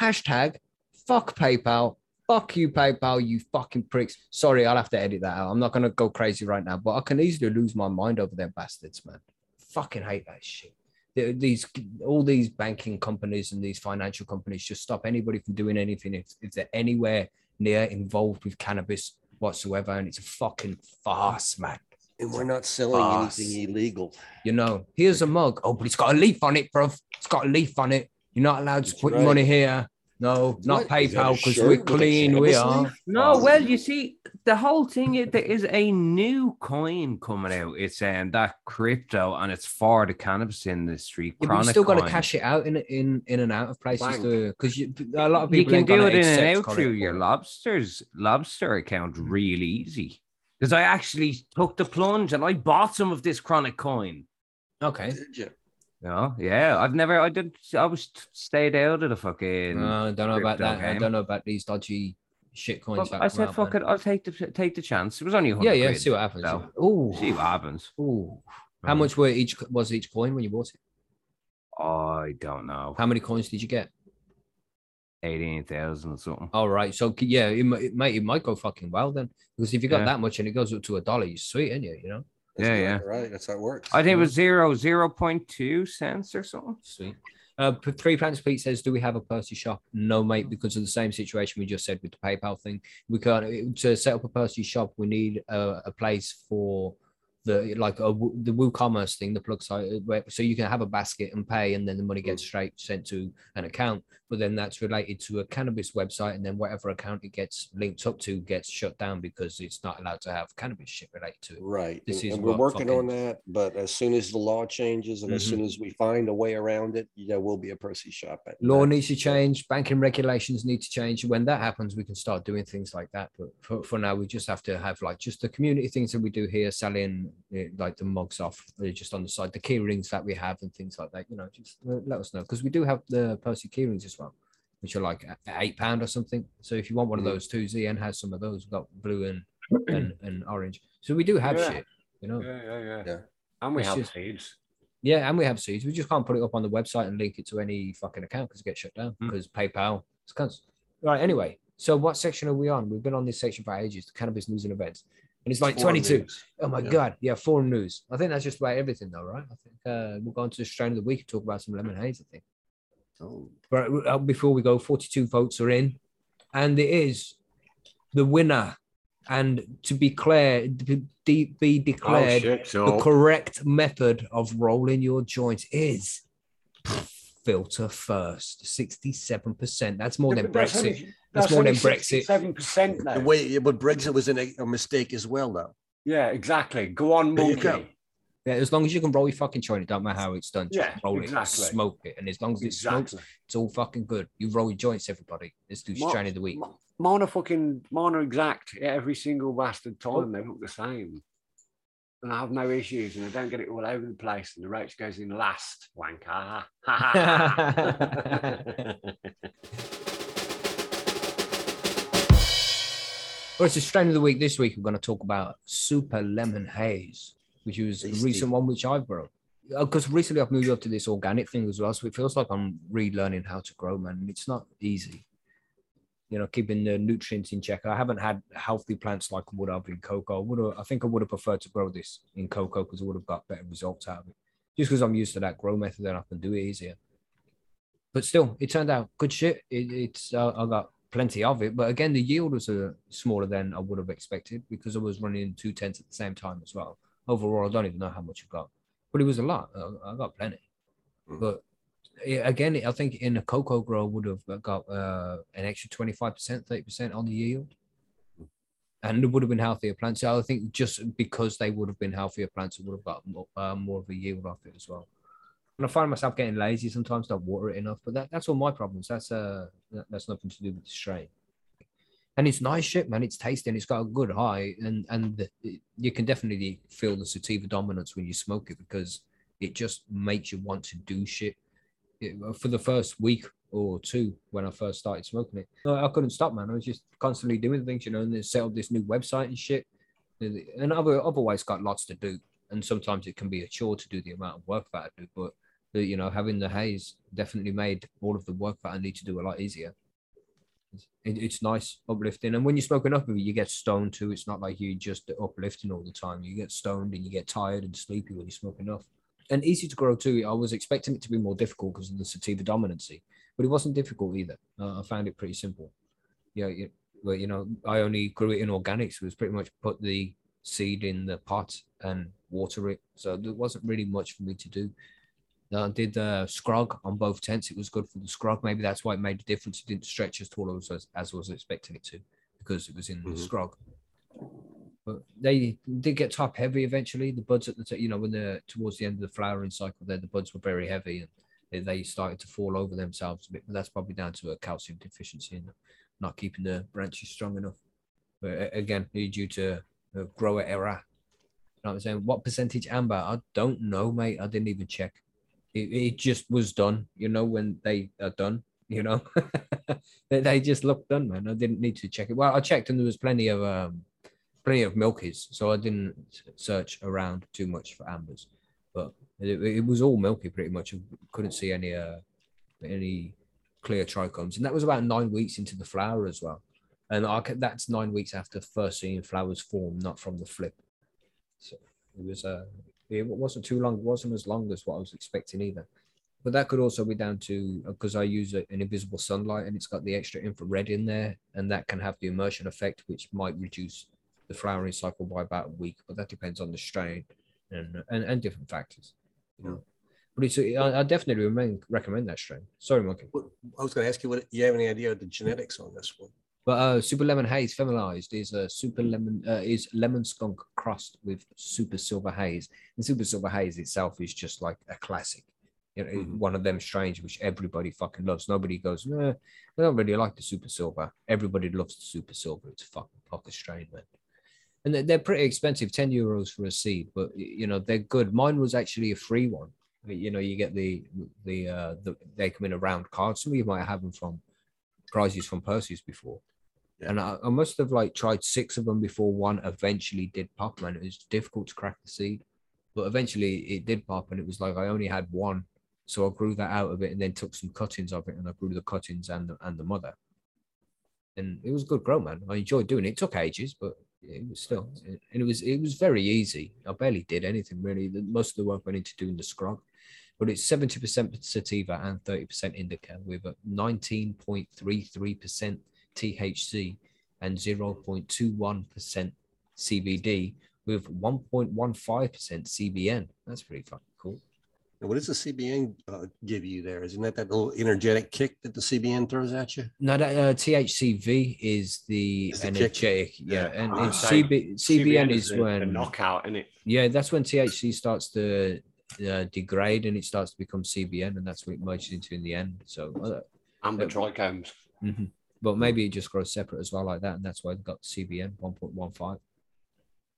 fuck PayPal. Fuck you, PayPal, you fucking pricks. Sorry, I'll have to edit that out. I'm not going to go crazy right now, but I can easily lose my mind over them bastards, man. Fucking hate that shit. All these banking companies and these financial companies just stop anybody from doing anything if they're anywhere near involved with cannabis whatsoever, and it's a fucking farce, man. And we're not selling anything illegal. Here's a mug. Oh, but it's got a leaf on it, bruv. It's got a leaf on it. You're not allowed to put your money here. No, not PayPal, because we're clean. We are. No, well, you see, the whole thing is there is a new coin coming out. It's that crypto, and it's for the cannabis industry. Yeah, Chronic Coin. You still got to cash it out in and out of places, because a lot of people you can do it in and out through your lobster account real easy. Because I actually took the plunge and I bought some of this Chronic Coin. Okay. Did you? No, yeah, I always stayed out of the fucking. No, I don't know about that. Game. I don't know about these dodgy shit coins. Well, I said, "Fuck it, I'll take the chance." It was only 100 quid, see what happens. So. Oh, see what happens. Oh, how much were each coin when you bought it? I don't know. How many coins did you get? 18,000 or something. All right, so yeah, it might go fucking well then, because if you got that much and it goes up to $1, you're sweet, ain't you? Right, that's how it works. I think it was 0.2 cents or something. Sweet. £3 Pete says, do we have a Percy shop? No, mate, because of the same situation we just said with the PayPal thing. We can't. To set up a Percy shop, we need a place for the WooCommerce thing, the plug site, so you can have a basket and pay, and then the money gets straight sent to an account. But then that's related to a cannabis website, and then whatever account it gets linked up to gets shut down because it's not allowed to have cannabis shit related to it. Right. And we're working on that, but as soon as the law changes and as soon as we find a way around it, there will be a Percy shop. Law needs to change. Banking regulations need to change. When that happens, we can start doing things like that. But for now, we just have to have just the community things that we do here, selling the mugs off just on the side, the key rings that we have and things like that, just let us know, because we do have the Percy key rings as well, which are like £8 or something. So if you want one of those too, ZN has some of those. We've got blue and orange, so we do have shit, and we have seeds. Yeah, and we have seeds. We just can't put it up on the website and link it to any fucking account because it gets shut down because PayPal it's constant. Right, anyway, so what section are we on? We've been on this section for ages, the cannabis news and events. And it's like foreign 22. News. Oh, my God. Yeah, foreign news. I think that's just about everything, though, right? I think we'll go on to the strain of the week and talk about some Lemon Haze, I think. Oh. But before we go, 42 votes are in. And it is the winner. And to be clear, be declared the correct method of rolling your joints is filter first. 67%. That's more than Brexit. That's more than Brexit. 7% now. But Brexit was a mistake as well, though. Yeah, exactly. Go on, monkey. Go. Yeah, as long as you can roll your fucking joint, it don't matter how it's done. Just roll it, smoke it, and as long as it's smoked, it's all fucking good. You roll your joints, everybody. Let's do strain of the week. Mine are exact every single bastard time. Oh. They look the same, and I have no issues, and I don't get it all over the place, and the roach goes in last. Wanker. Well, it's the strain of the week. This week, we're going to talk about Super Lemon Haze, which was a recent one which I broke. Because recently I've moved up to this organic thing as well, so it feels like I'm relearning how to grow, man. It's not easy, keeping the nutrients in check. I haven't had healthy plants like I would have in cocoa. I think I would have preferred to grow this in cocoa because I would have got better results out of it. Just because I'm used to that grow method, and I can do it easier. But still, it turned out good shit. I got plenty of it, but again, the yield was smaller than I would have expected because I was running 2 tents at the same time as well. Overall, I don't even know how much I got, but it was a lot. I got plenty, but again, I think in a cocoa grow would have got an extra 25%, 30% on the yield, and it would have been healthier plants. So I think just because they would have been healthier plants, it would have got more of a yield off it as well. And I find myself getting lazy sometimes, don't water it enough, but that's all my problems. That's nothing to do with the strain. And it's nice shit, man. It's tasty and it's got a good high, and you can definitely feel the sativa dominance when you smoke it because it just makes you want to do shit. For the first week or two when I first started smoking it, I couldn't stop, man. I was just constantly doing things, and they set up this new website and shit. And I've always got lots to do, and sometimes it can be a chore to do the amount of work that I do, but having the haze definitely made all of the work that I need to do a lot easier. It's nice, uplifting. And when you smoke enough of it, you get stoned too. It's not like you're just uplifting all the time. You get stoned and you get tired and sleepy when you smoke enough. And easy to grow too. I was expecting it to be more difficult because of the sativa dominancy, but it wasn't difficult either. I found it pretty simple. I only grew it in organics. It was pretty much put the seed in the pot and water it. So there wasn't really much for me to do. I did scrog on both tents. It was good for the scrog. Maybe that's why it made a difference. It didn't stretch as tall as I was expecting it to because it was in the scrog. But they did get top heavy eventually. The buds at the towards the end of the flowering cycle there, the buds were very heavy and they started to fall over themselves a bit. But that's probably down to a calcium deficiency and not keeping the branches strong enough. But again, due to grower error. You know what I'm saying? What percentage amber? I don't know, mate. I didn't even check. It just was done, when they are done, they just looked done, man. I didn't need to check it. Well, I checked and there was plenty of milkies, so I didn't search around too much for ambers, but it was all milky pretty much. I couldn't see any clear trichomes, and that was about 9 weeks into the flower as well. And that's 9 weeks after first seeing flowers form, not from the flip. So It wasn't too long. It wasn't as long as what I was expecting either. But that could also be down to, because I use an invisible sunlight and it's got the extra infrared in there, and that can have the immersion effect, which might reduce the flowering cycle by about a week. But that depends on the strain and different factors, you know. But it's, I definitely recommend that strain. Sorry, Monkey. I was going to ask you, what you have any idea of the genetics on this one? But Super Lemon Haze feminized is a is Lemon Skunk crossed with Super Silver Haze, and Super Silver Haze itself is just like a classic, you know, one of them strains which everybody fucking loves. Nobody goes, nah, I don't really like the Super Silver. Everybody loves the Super Silver. It's a fucking pocket strain, man. And they're pretty expensive, €10 for a seed, but you know they're good. Mine was actually a free one. You know, you get the they come in a round card. Some of you might have them from prizes from Percy's before. Yeah. And I must have like tried 6 of them before one eventually did pop, man. It was difficult to crack the seed, but eventually it did pop, and it was like I only had one, so I grew that out of it and then took some cuttings of it, and I grew the cuttings and the mother, and it was a good grow, man. I enjoyed doing it. It took ages, but it was still, and it was very easy. I barely did anything really. Most of the work went into doing the scrog, but it's 70% sativa and 30% indica with a 19.33% THC and 0.21% CBD with 1.15% CBN. That's pretty fucking cool. And what does the CBN give you there? Isn't that little energetic kick that the CBN throws at you? No, that THCV is the energetic. Yeah, and it's CBN is when... a knockout, isn't it? Yeah, that's when THC starts to degrade and it starts to become CBN, and that's what it merges into in the end. So... amber trichomes. Mm-hmm. But maybe it just grows separate as well like that, and that's why they've got CBN 1.15.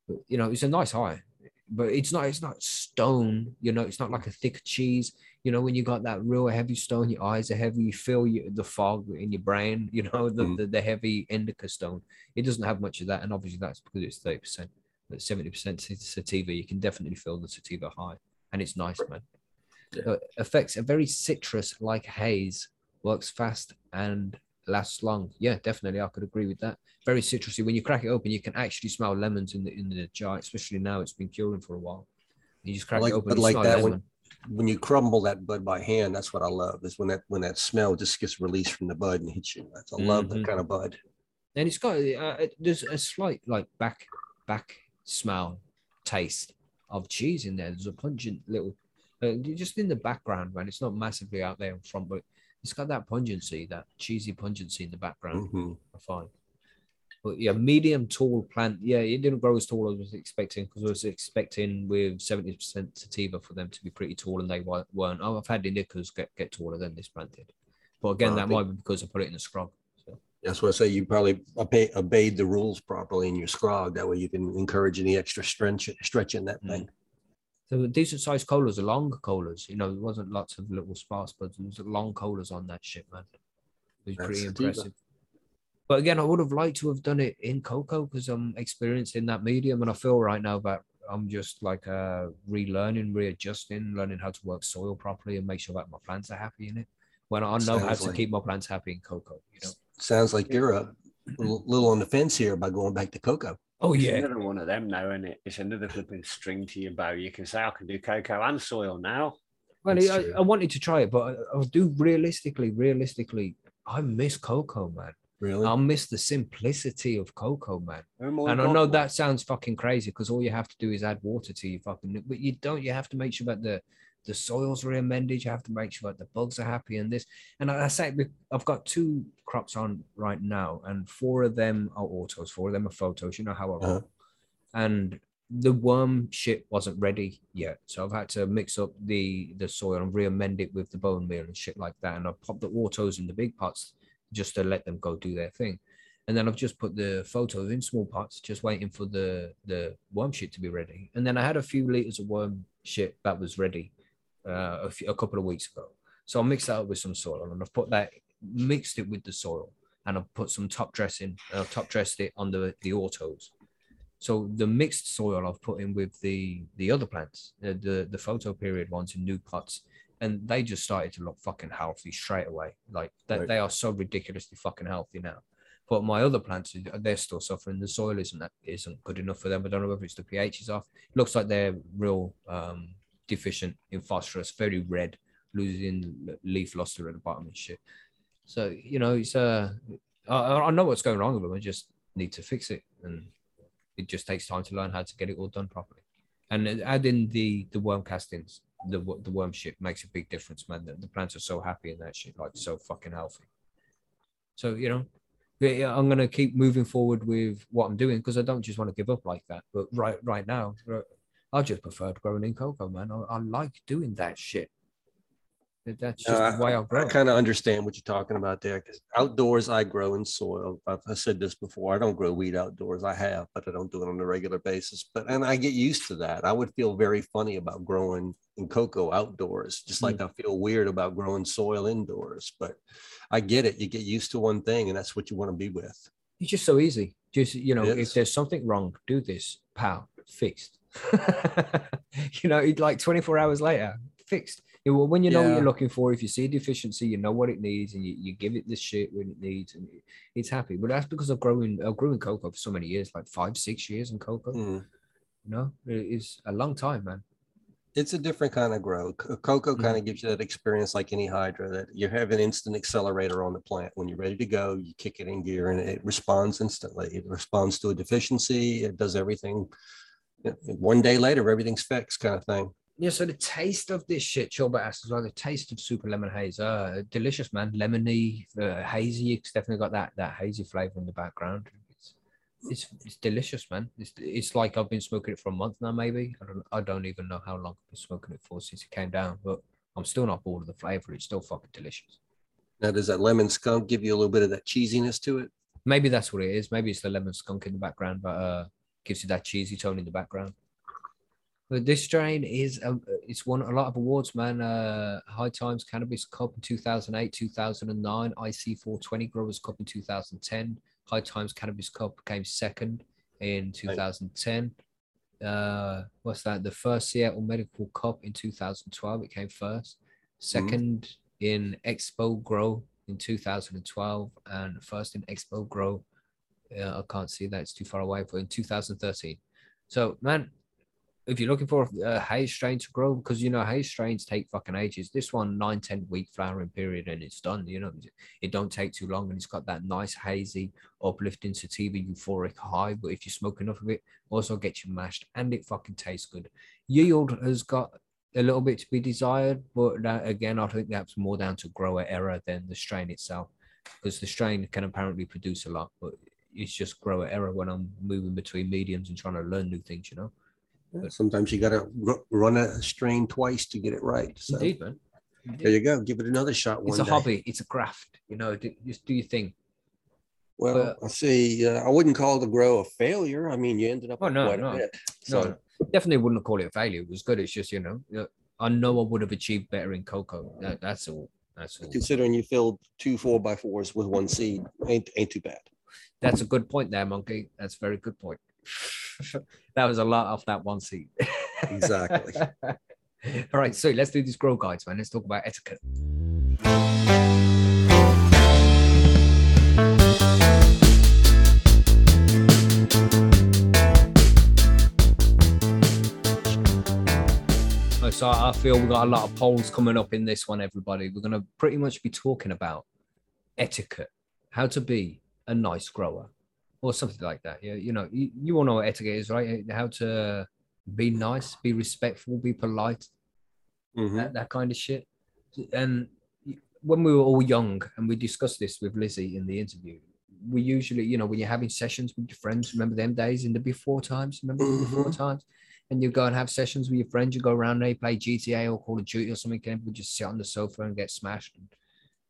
But, you know, it's a nice high. But it's not stone, you know, it's not like a thick cheese. You know, when you got that real heavy stone, your eyes are heavy, you feel the fog in your brain, you know, the heavy indica stone. It doesn't have much of that. And obviously that's because it's 30%, but 70% sativa. You can definitely feel the sativa high, and it's nice, man. Yeah. Affects a very citrus-like haze, works fast and lasts long. Yeah, definitely, I could agree with that. Very citrusy. When you crack it open, you can actually smell lemons in the jar, especially now it's been curing for a while. You just crack it open, but like that when you crumble that bud by hand, that's what I love, is when that smell just gets released from the bud and hits you. That's, I love that kind of bud. And it's got there's a slight like back smell, taste of cheese in there. There's a pungent little just in the background, man. It's not massively out there in front, but it's got that pungency, that cheesy pungency in the background, I find. But yeah, medium tall plant. Yeah, it didn't grow as tall as I was expecting, because I was expecting with 70% sativa for them to be pretty tall, and they weren't. Oh, I've had indicas get taller than this plant did. But again, that might be because I put it in a scrog. So. That's what I say. You probably obeyed the rules properly in your scrog. That way you can encourage any extra stretch in that thing. So decent-sized colas, longer colas. You know, there wasn't lots of little sparse buds. There was long colas on that shit, man. It was pretty impressive. But again, I would have liked to have done it in cocoa, because I'm experiencing that medium, and I feel right now that I'm just like relearning, readjusting, learning how to work soil properly and make sure that my plants are happy in it. When I know how to keep my plants happy in cocoa, you know. Sounds like you're a little on the fence here by going back to cocoa. Oh, yeah. It's another one of them now, isn't it? It's another flipping string to your bow. You can say, I can do cocoa and soil now. Well, I wanted to try it, but I do realistically, I miss cocoa, man. Really? I miss the simplicity of cocoa, man. And I know that sounds fucking crazy, because all you have to do is add water to your fucking... But you don't. You have to make sure that the soils are amended. You have to make sure that the bugs are happy and this. And I say, I've got 2 crops on right now, and 4 of them are autos, 4 of them are photos. You know how I roll. And the worm shit wasn't ready yet. So I've had to mix up the soil and re-amend it with the bone meal and shit like that. And I popped the autos in the big pots just to let them go do their thing. And then I've just put the photos in small pots, just waiting for the worm shit to be ready. And then I had a few litres of worm shit that was ready a couple of weeks ago. So I mixed that up with some soil, and I've put that, mixed it with the soil, and I've put some top dressing, and I've top dressed it on the autos. So the mixed soil I've put in with the other plants, the photo period ones in new pots, and they just started to look fucking healthy straight away. Like they are so ridiculously fucking healthy now. But my other plants, they're still suffering. The soil isn't good enough for them. I don't know whether it's the pH is off. It looks like they're real deficient in phosphorus, very red, losing leaf luster at the bottom and shit. So, you know, it's I know what's going wrong with them. I just need to fix it. And it just takes time to learn how to get it all done properly. And adding the worm castings, the worm shit makes a big difference, man. The plants are so happy in that shit, like so fucking healthy. So, you know, I'm going to keep moving forward with what I'm doing because I don't just want to give up like that. But right now, I just prefer growing in cocoa, man. I like doing that shit. That's just the way I grow. I kind of understand what you're talking about there because outdoors I grow in soil. I've said this before. I don't grow weed outdoors. I have, but I don't do it on a regular basis. And I get used to that. I would feel very funny about growing in cocoa outdoors, just like I feel weird about growing soil indoors. But I get it. You get used to one thing, and that's what you want to be with. It's just so easy. Just, you know, if there's something wrong, do this. Pow, fixed. You know, like 24 hours later, fixed. When you know what you're looking for, if you see a deficiency, you know what it needs, and you give it the shit when it needs, and it's happy. But that's because I've grown cocoa for so many years, like 5-6 years in cocoa. You know, it's a long time, man. It's a different kind of grow. Cocoa kind of gives you that experience, like any hydra, that you have an instant accelerator on the plant. When you're ready to go, you kick it in gear, and it responds instantly. It responds to a deficiency. It does everything. One day later, everything's fixed, kind of thing. Yeah, so the taste of this shit, Chilbert asked as well, the taste of Super Lemon Haze, delicious, man. Lemony, hazy. It's definitely got that hazy flavor in the background. It's delicious, man. It's like I've been smoking it for a month now, maybe. I don't even know how long I've been smoking it for since it came down, but I'm still not bored of the flavor. It's still fucking delicious. Now, does that Lemon Skunk give you a little bit of that cheesiness to it? Maybe that's what it is. Maybe it's the Lemon Skunk in the background, but gives you that cheesy tone in the background. But this strain it's won a lot of awards, man. High Times Cannabis Cup in 2008, 2009, IC420 Growers Cup in 2010. High Times Cannabis Cup came second in 2010. What's that? The first Seattle Medical Cup in 2012, it came first. Second in Expo Grow in 2012, and first in Expo Grow. I can't see that; it's too far away. But in 2013, so man. If you're looking for a haze strain to grow, because, you know, haze strains take fucking ages. This one, 9-10 week flowering period and it's done, you know. It don't take too long and it's got that nice, hazy, uplifting sativa euphoric high. But if you smoke enough of it, also gets you mashed and it fucking tastes good. Yield has got a little bit to be desired, but that, again, I think that's more down to grower error than the strain itself, because the strain can apparently produce a lot, but it's just grower error when I'm moving between mediums and trying to learn new things, you know. But sometimes you got to run a strain twice to get it right. So. Indeed, man. Indeed. There you go. Give it another shot one day. It's a hobby. It's a craft. You know, just do your thing. Well, I see. I wouldn't call the grow a failure. I mean, you ended up with quite a bit. So. No, definitely wouldn't call it a failure. It was good. It's just, you know, I know I would have achieved better in cocoa. That's all. That's all. Considering you filled 2 4x4s with one seed, ain't too bad. That's a good point there, Monkey. That's a very good point. That was a lot off that one seat. Exactly. All right, so let's do these grow guides, man. Let's talk about etiquette. So I feel we've got a lot of polls coming up in this one, everybody. We're going to pretty much be talking about etiquette, how to be a nice grower. Or something like that. Yeah, you know, you all know what etiquette is, right? How to be nice, be respectful, be polite, that kind of shit. And when we were all young, and we discussed this with Lizzie in the interview, we usually, you know, when you're having sessions with your friends, remember them days in the before times? Remember the before times? And you go and have sessions with your friends, you go around and they play GTA or Call of Duty or something, and we just sit on the sofa and get smashed.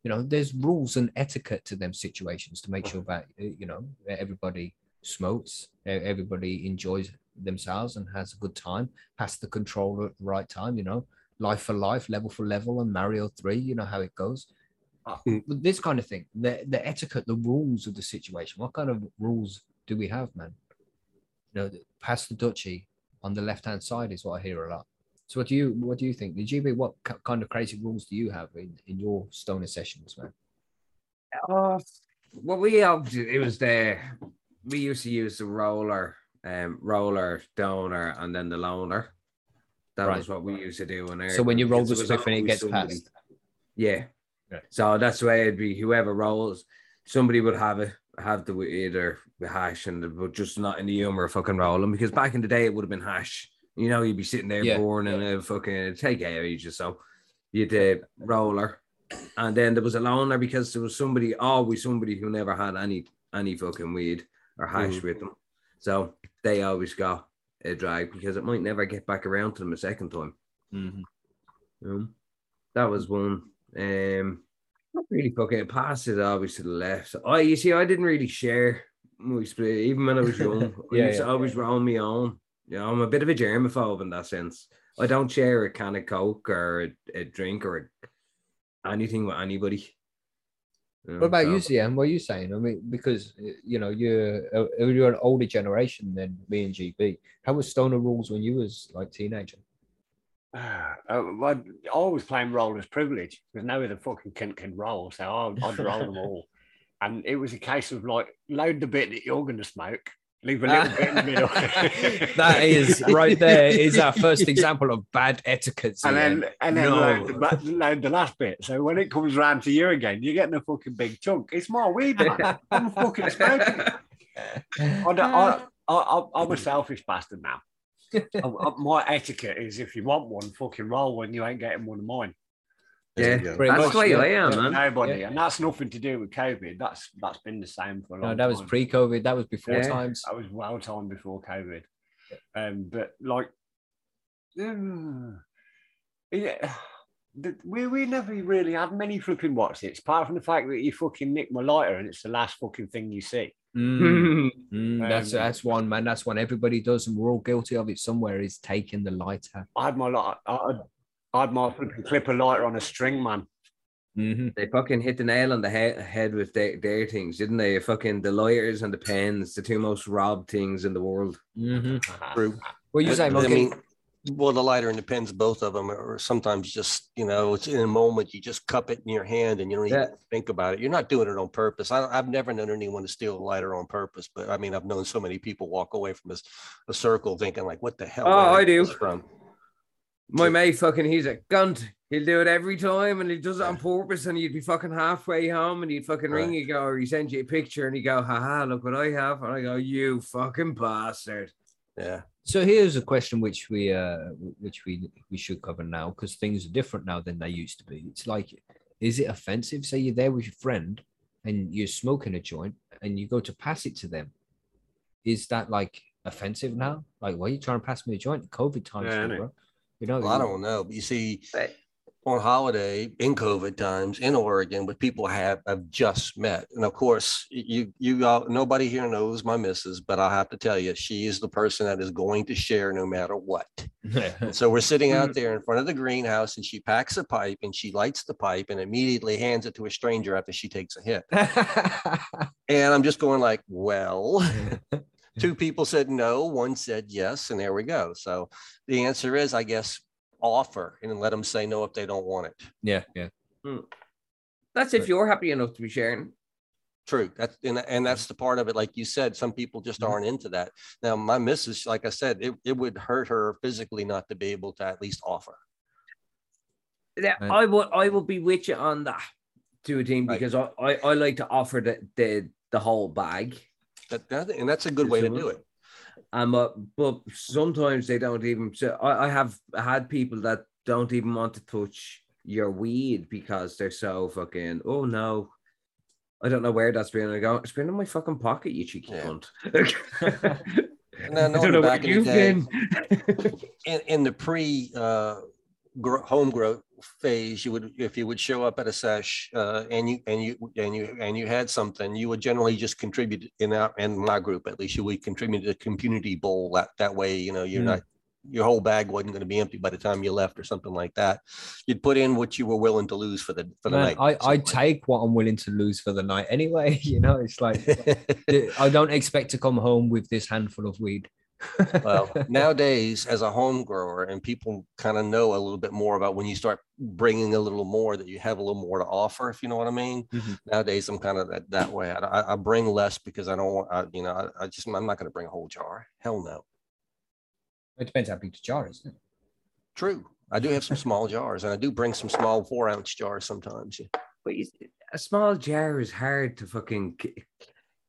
You know, there's rules and etiquette to them situations to make sure that, you know, everybody smokes, everybody enjoys themselves and has a good time, pass the controller at the right time, you know, life for life, level for level, and Mario 3, you know how it goes. This kind of thing, the etiquette, the rules of the situation. What kind of rules do we have, man? You know, pass the Dutchie on the left-hand side is what I hear a lot. So what do you think? GB, what kind of crazy rules do you have in your stoner sessions, man? Well, we used to use the roller, donor, and then the loaner. That was what we used to do in there. So when you roll the spliff and it gets passed. Yeah. Right. So that's the way it'd be. Whoever rolls, somebody would have it, have the either the hash, and but just not in the humour of fucking rolling, because back in the day it would have been hash. You know, you'd be sitting there boring and it'd fucking take ages. So you'd roller, and then there was a loaner because there was somebody who never had any fucking weed or hash with them. So they always got a drag because it might never get back around to them a second time. Mm-hmm. That was one. Not really fucking passed it always to the left. So I didn't really share my split even when I was young. I used to always roll my own. You know, I'm a bit of a germaphobe in that sense. I don't share a can of Coke or a drink or anything with anybody. You know, what about you, CM? What are you saying? I mean, because, you know, you're an older generation than me and GB. How was stoner rules when you was like teenager? Well, I always playing rollers privilege because no other fucking cunt can roll, so I'd roll them all. And it was a case of like, load the bit that you're going to smoke, leave a little bit in the middle. That is right there is our first example of bad etiquette. And then load the last bit. So when it comes round to you again, you're getting a fucking big chunk. It's my weed, man. I'm fucking smoking. I'm a selfish bastard now. My etiquette is if you want one, fucking roll one. You ain't getting one of mine. Yeah, that's the way I am, man. Nobody, and that's nothing to do with COVID. That's been the same for a long time. No, that was pre-COVID. That was before times. That was well time before COVID. But like, we never really had many flipping watches, apart from the fact that you fucking nick my lighter and it's the last fucking thing you see. That's one, man. That's one everybody does, and we're all guilty of it somewhere. Is taking the lighter. I had my fucking clipper lighter on a string, man. Mm-hmm. They fucking hit the nail on the head with their things, didn't they? Fucking the lighters and the pens, the two most robbed things in the world. Mm-hmm. True. What you saying? Okay. I mean, well, the lighter and the pens, both of them, are sometimes just, you know, it's in a moment. You just cup it in your hand, and you don't even think about it. You're not doing it on purpose. I've never known anyone to steal a lighter on purpose, but I mean, I've known so many people walk away from a circle thinking like, "What the hell?" Oh, I do. From? My mate fucking, he's a cunt. He'll do it every time and he does it on purpose, and you'd be fucking halfway home and he'd fucking ring you, go, or he sends you a picture and you go, haha, look what I have. And I go, you fucking bastard. Yeah. So here's a question which we should cover now, because things are different now than they used to be. It's like, is it offensive? Say you're there with your friend and you're smoking a joint and you go to pass it to them. Is that like offensive now? Like, why are you trying to pass me a joint? COVID times, bro. You know, well, I don't know, but you see, on holiday in COVID times in Oregon, what people have just met, and of course, nobody here knows my missus, but I have to tell you, she is the person that is going to share no matter what. So we're sitting out there in front of the greenhouse, and she packs a pipe and she lights the pipe and immediately hands it to a stranger after she takes a hit. And I'm just going like, well. Two people said no, one said yes, and there we go. So the answer is, I guess, offer and let them say no if they don't want it. Yeah, yeah. That's if you're happy enough to be sharing. True. That's and that's the part of it. Like you said, some people just aren't into that. Now, my missus, like I said, it would hurt her physically not to be able to at least offer. Yeah, I will be with you on that to a team, because I like to offer the whole bag. And that's a good way to do it. But sometimes they don't even. So I have had people that don't even want to touch your weed because they're so fucking. Oh no, I don't know where that's been. I go, it's been in my fucking pocket, you cheeky cunt. No, I don't know where you've been. in the home growth phase, if you would show up at a sesh and you had something, you would generally just contribute in my group, at least you would contribute to the community bowl. That way, you know, you're not, your whole bag wasn't going to be empty by the time you left or something like that. You'd put in what you were willing to lose for the night. I take what I'm willing to lose for the night anyway. You know, it's like, I don't expect to come home with this handful of weed. Well, nowadays, as a home grower, and people kind of know a little bit more about when you start bringing a little more, that you have a little more to offer, if you know what I mean. Mm-hmm. Nowadays, I'm kind of that way. I bring less because I don't want, I'm not going to bring a whole jar. Hell no. It depends how big the jar is, isn't it? True. I do have some small jars, and I do bring some small 4-ounce jars sometimes. Yeah. But a small jar is hard to fucking...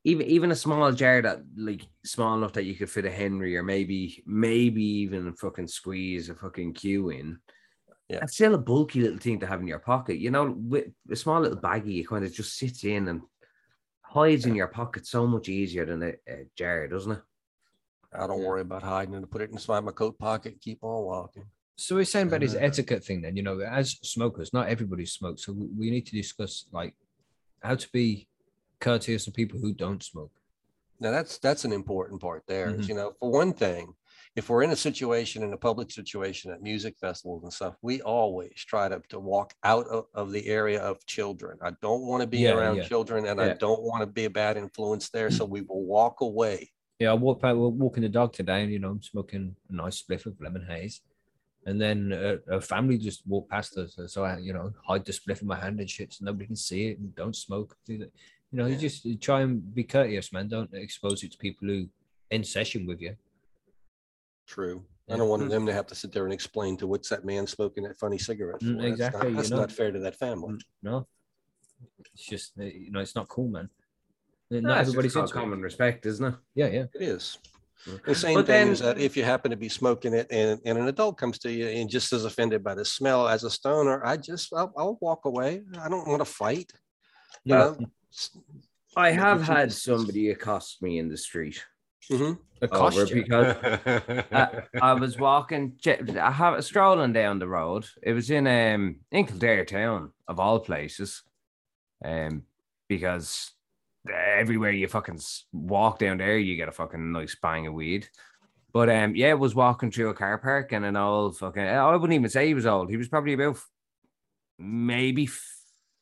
Even a small jar that, like, small enough that you could fit a Henry or maybe even fucking squeeze a fucking Q in. Yeah. That's still a bulky little thing to have in your pocket. You know, with a small little baggie, it kind of just sits in and hides in your pocket so much easier than a jar, doesn't it? I don't worry about hiding it. Put it inside my coat pocket and keep on walking. So we're saying about this etiquette thing then, you know, as smokers, not everybody smokes. So we need to discuss, like, how to be courteous to people who don't smoke. Now that's an important part there. Mm-hmm. Is, you know, for one thing, if we're in a situation, in a public situation at music festivals and stuff, we always try to walk out of the area of children. I don't want to be around children, and I don't want to be a bad influence there, so we will walk away. Yeah, I walking the dog today, and, you know, I'm smoking a nice spliff of Lemon Haze, and then a family just walked past us, so I, you know, hide the spliff in my hand and shit, so nobody can see it, and don't smoke, do that. You know, you just try and be courteous, man. Don't expose it to people who in session with you. True. I don't want them to have to sit there and explain to what's that man smoking that funny cigarette for. Exactly. That's not fair to that family. No. It's just, you know, it's not cool, man. Not everybody's into common respect, isn't it? Yeah, yeah. It is. The same thing is that if you happen to be smoking it and an adult comes to you and just is offended by the smell, as a stoner, I'll walk away. I don't want to fight. Yeah. You know? I have had somebody accost me in the street. Mm-hmm. Accost you? Because I was walking, strolling down the road. It was in Kildare town, of all places, because everywhere you fucking walk down there, you get a fucking nice bang of weed. But yeah, I was walking through a car park, and an old fucking—I wouldn't even say he was old. He was probably about maybe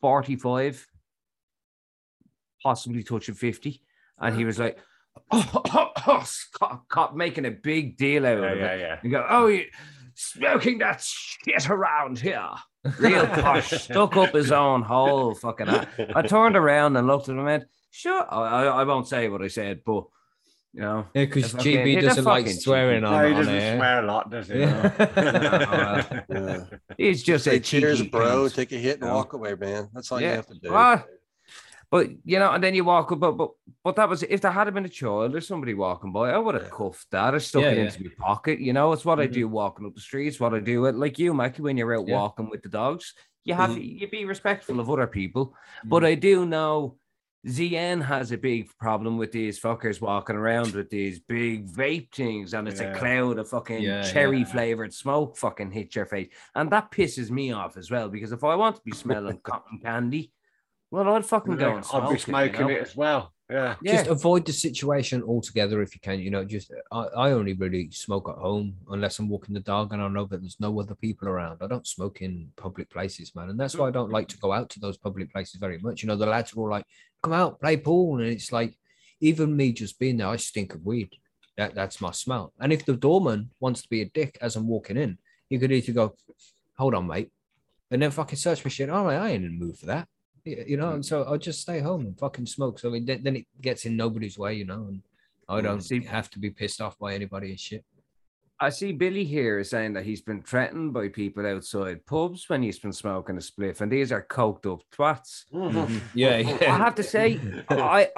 45. Possibly touching 50, and he was like, making a big deal out of it. Yeah. You go, oh, you smoking that shit around here. Real posh, stuck up his own hole, fucking ass. I turned around and looked at him and went, sure, I won't say what I said, but, you know. Yeah, because GB doesn't like swearing on air. No, he doesn't swear a lot, does he? Yeah. He's just a cheers, bro, take a hit and walk away, man. That's all you have to do. But, you know, and then you walk up, but that was, if there had been a child or somebody walking by, I would have cuffed that. I stuck it into my pocket, you know. It's what I do walking up the streets, what I do it, like you, Mackie, when you're out walking with the dogs. You have you be respectful of other people. Mm-hmm. But I do know ZN has a big problem with these fuckers walking around with these big vape things, and it's a cloud of fucking cherry-flavoured smoke fucking hit your face. And that pisses me off as well, because if I want to be smelling cotton candy, well, I'd fucking go and smoke. I'd be smoking it as well. Yeah. Just avoid the situation altogether if you can. You know, just I only really smoke at home unless I'm walking the dog and I know that there's no other people around. I don't smoke in public places, man. And that's why I don't like to go out to those public places very much. You know, the lads are all like, come out, play pool. And it's like, even me just being there, I stink of weed. That's my smell. And if the doorman wants to be a dick as I'm walking in, you could either go, hold on, mate, and then fucking search for shit. All right, I ain't in the mood for that. You know, and so I'll just stay home and fucking smoke. So then it gets in nobody's way, you know, and I don't have to be pissed off by anybody and shit. I see Billy here is saying that he's been threatened by people outside pubs when he's been smoking a spliff, and these are coked up twats. Mm-hmm. Yeah. I have to say, I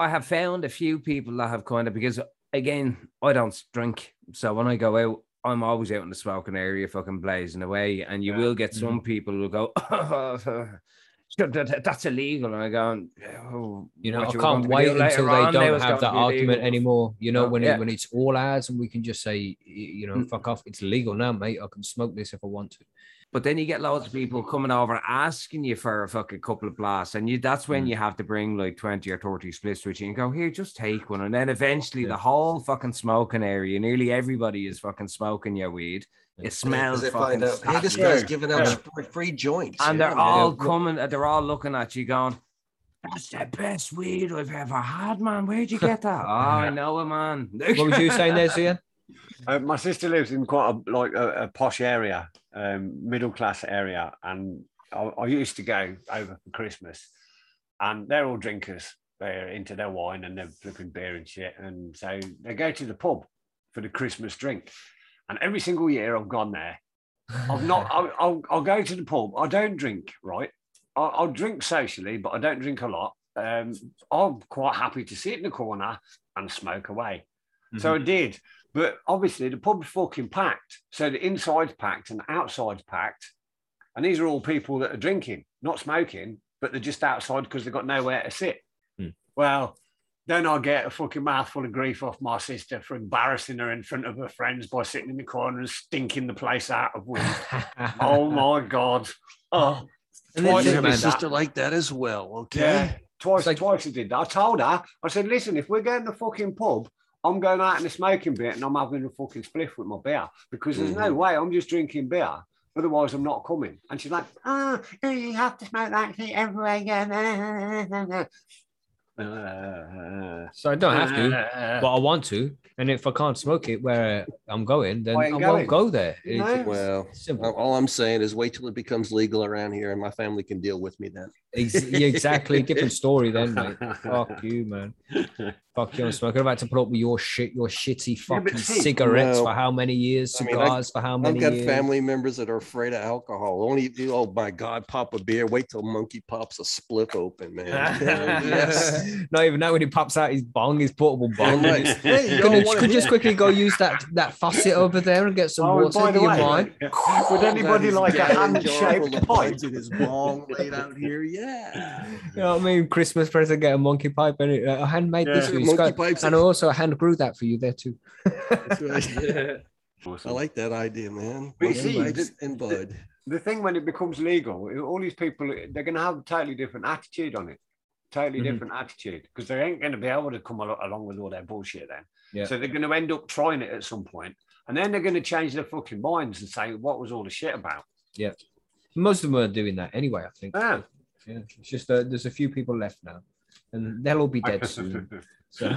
have found a few people that have kind of, because, again, I don't drink. So when I go out, I'm always out in the smoking area fucking blazing away, and you will get some people who go, that's illegal, and I go, oh, you know, I can't wait until they don't have that argument anymore. You know, when it's all ours and we can just say, you know, fuck off, it's legal now, mate. I can smoke this if I want to. But then you get loads of people coming over asking you for a fucking couple of blasts, and that's when you have to bring like 20 or 30 splits with you and go, here, just take one. And then eventually the whole fucking smoking area, nearly everybody is fucking smoking your weed. It smells fucking. Hey, this guy's giving out free joints, and they're all coming. They're all looking at you, going, That's the best weed I've ever had, man. Where'd you get that? Oh, I know her, man. What was you saying there, Zian? My sister lives in quite a posh area, middle class area, and I used to go over for Christmas, and they're all drinkers. They're into their wine and they're flipping beer and shit, and so they go to the pub for the Christmas drink. And every single year I've gone there, I'll go to the pub. I don't drink, right? I'll drink socially, but I don't drink a lot. I'm quite happy to sit in the corner and smoke away. Mm-hmm. So I did. But obviously the pub's fucking packed. So the inside's packed and the outside's packed. And these are all people that are drinking, not smoking, but they're just outside because they've got nowhere to sit. Mm. Well, then I get a fucking mouthful of grief off my sister for embarrassing her in front of her friends by sitting in the corner and stinking the place out of wind. Oh, my God. Oh. And twice then my sister like that as well, okay? Yeah, twice I did that. I told her, I said, listen, if we're going to the fucking pub, I'm going out in the smoking bit and I'm having a fucking spliff with my beer because there's no way I'm just drinking beer. Otherwise, I'm not coming. And she's like, oh, you have to smoke that shit everywhere again. So I don't have to, but I want to. And if I can't smoke it where I'm going, then I won't go there. No. Well, simple. All I'm saying is wait till it becomes legal around here and my family can deal with me then. Exactly. Different story then, mate. Fuck you, man. Fuck you, I'm smoking. I'm about to put up with your shit, your shitty fucking cigarettes for how many years, cigars for how many years. I've got family members that are afraid of alcohol. Only, oh my God, pop a beer. Wait till Monkey pops a split open, man. Yes. Not even now when he pops out his bong, his portable bong. Like, hey, could just quickly go use that faucet over there and get some water for your wine. Would anybody like a hand-shaped pipe in his bong laid out here? Yeah. You know what I mean? Christmas present, get a monkey pipe. And I handmade this for you, Scott. And I also hand grew that for you there too. That's right. Yeah. Awesome. I like that idea, man. And bud. The thing when it becomes legal, all these people, they're going to have a totally different attitude on it. Totally different attitude, because they ain't going to be able to come along with all their bullshit then. Yeah. So they're going to end up trying it at some point, and then they're going to change their fucking minds and say, what was all the shit about? Yeah. Most of them are doing that anyway, I think. Yeah. Yeah. It's just there's a few people left now, and they'll all be dead soon. So,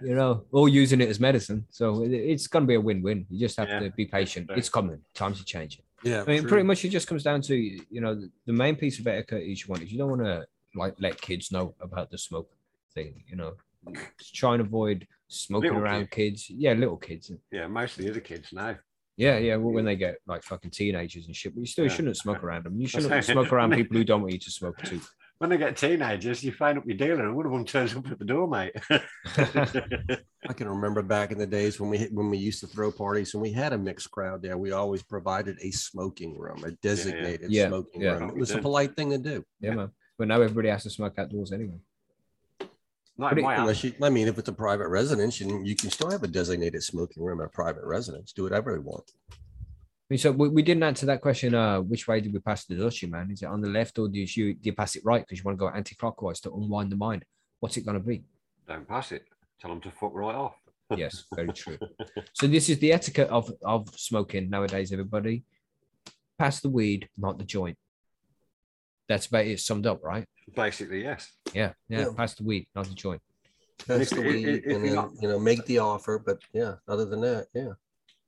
you know, all using it as medicine. So it's going to be a win-win. You just have to be patient. So. It's coming. Times are changing. Yeah, I mean, pretty much it just comes down to, you know, the main piece of etiquette is you don't want to like let kids know about the smoke thing, you know, try and avoid smoking around kids. Yeah, little kids. Yeah, mostly the kids now. Yeah, well, when they get like fucking teenagers and shit, but you still shouldn't smoke around them. You shouldn't smoke around people who don't want you to smoke too. When they get teenagers, you find up your dealer and one of them turns up at the door, mate. I can remember back in the days when we used to throw parties and we had a mixed crowd there. We always provided a smoking room, a designated smoking room. It was a polite thing to do. Yeah, man. But now everybody has to smoke outdoors anyway. If it's a private residence, you can still have a designated smoking room at a private residence. Do whatever you want. So we didn't answer that question. Which way did we pass the Dutchie, man? Is it on the left or do you pass it right because you want to go anti-clockwise to unwind the mind? What's it going to be? Don't pass it. Tell them to fuck right off. Yes, very true. So this is the etiquette of smoking nowadays, everybody. Pass the weed, not the joint. That's about it summed up, right? Basically, yes. Yeah. Pass the weed, not the joint. Pass the weed and then make the offer. But yeah, other than that, yeah.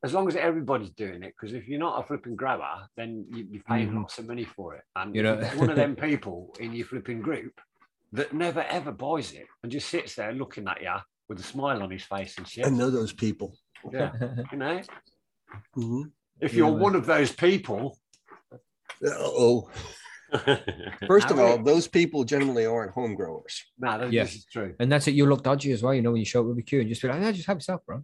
As long as everybody's doing it, because if you're not a flipping grabber, then you're paying lots of money for it. And you know, one of them people in your flipping group that never ever buys it and just sits there looking at you with a smile on his face and shit. I know those people. Yeah, you know. Mm-hmm. If you're one of those people, uh-oh. First of all, those people generally aren't home growers. No, this is true. And that's it. You look dodgy as well. You know, when you show up with a queue and just be like, "No, just have yourself, bro."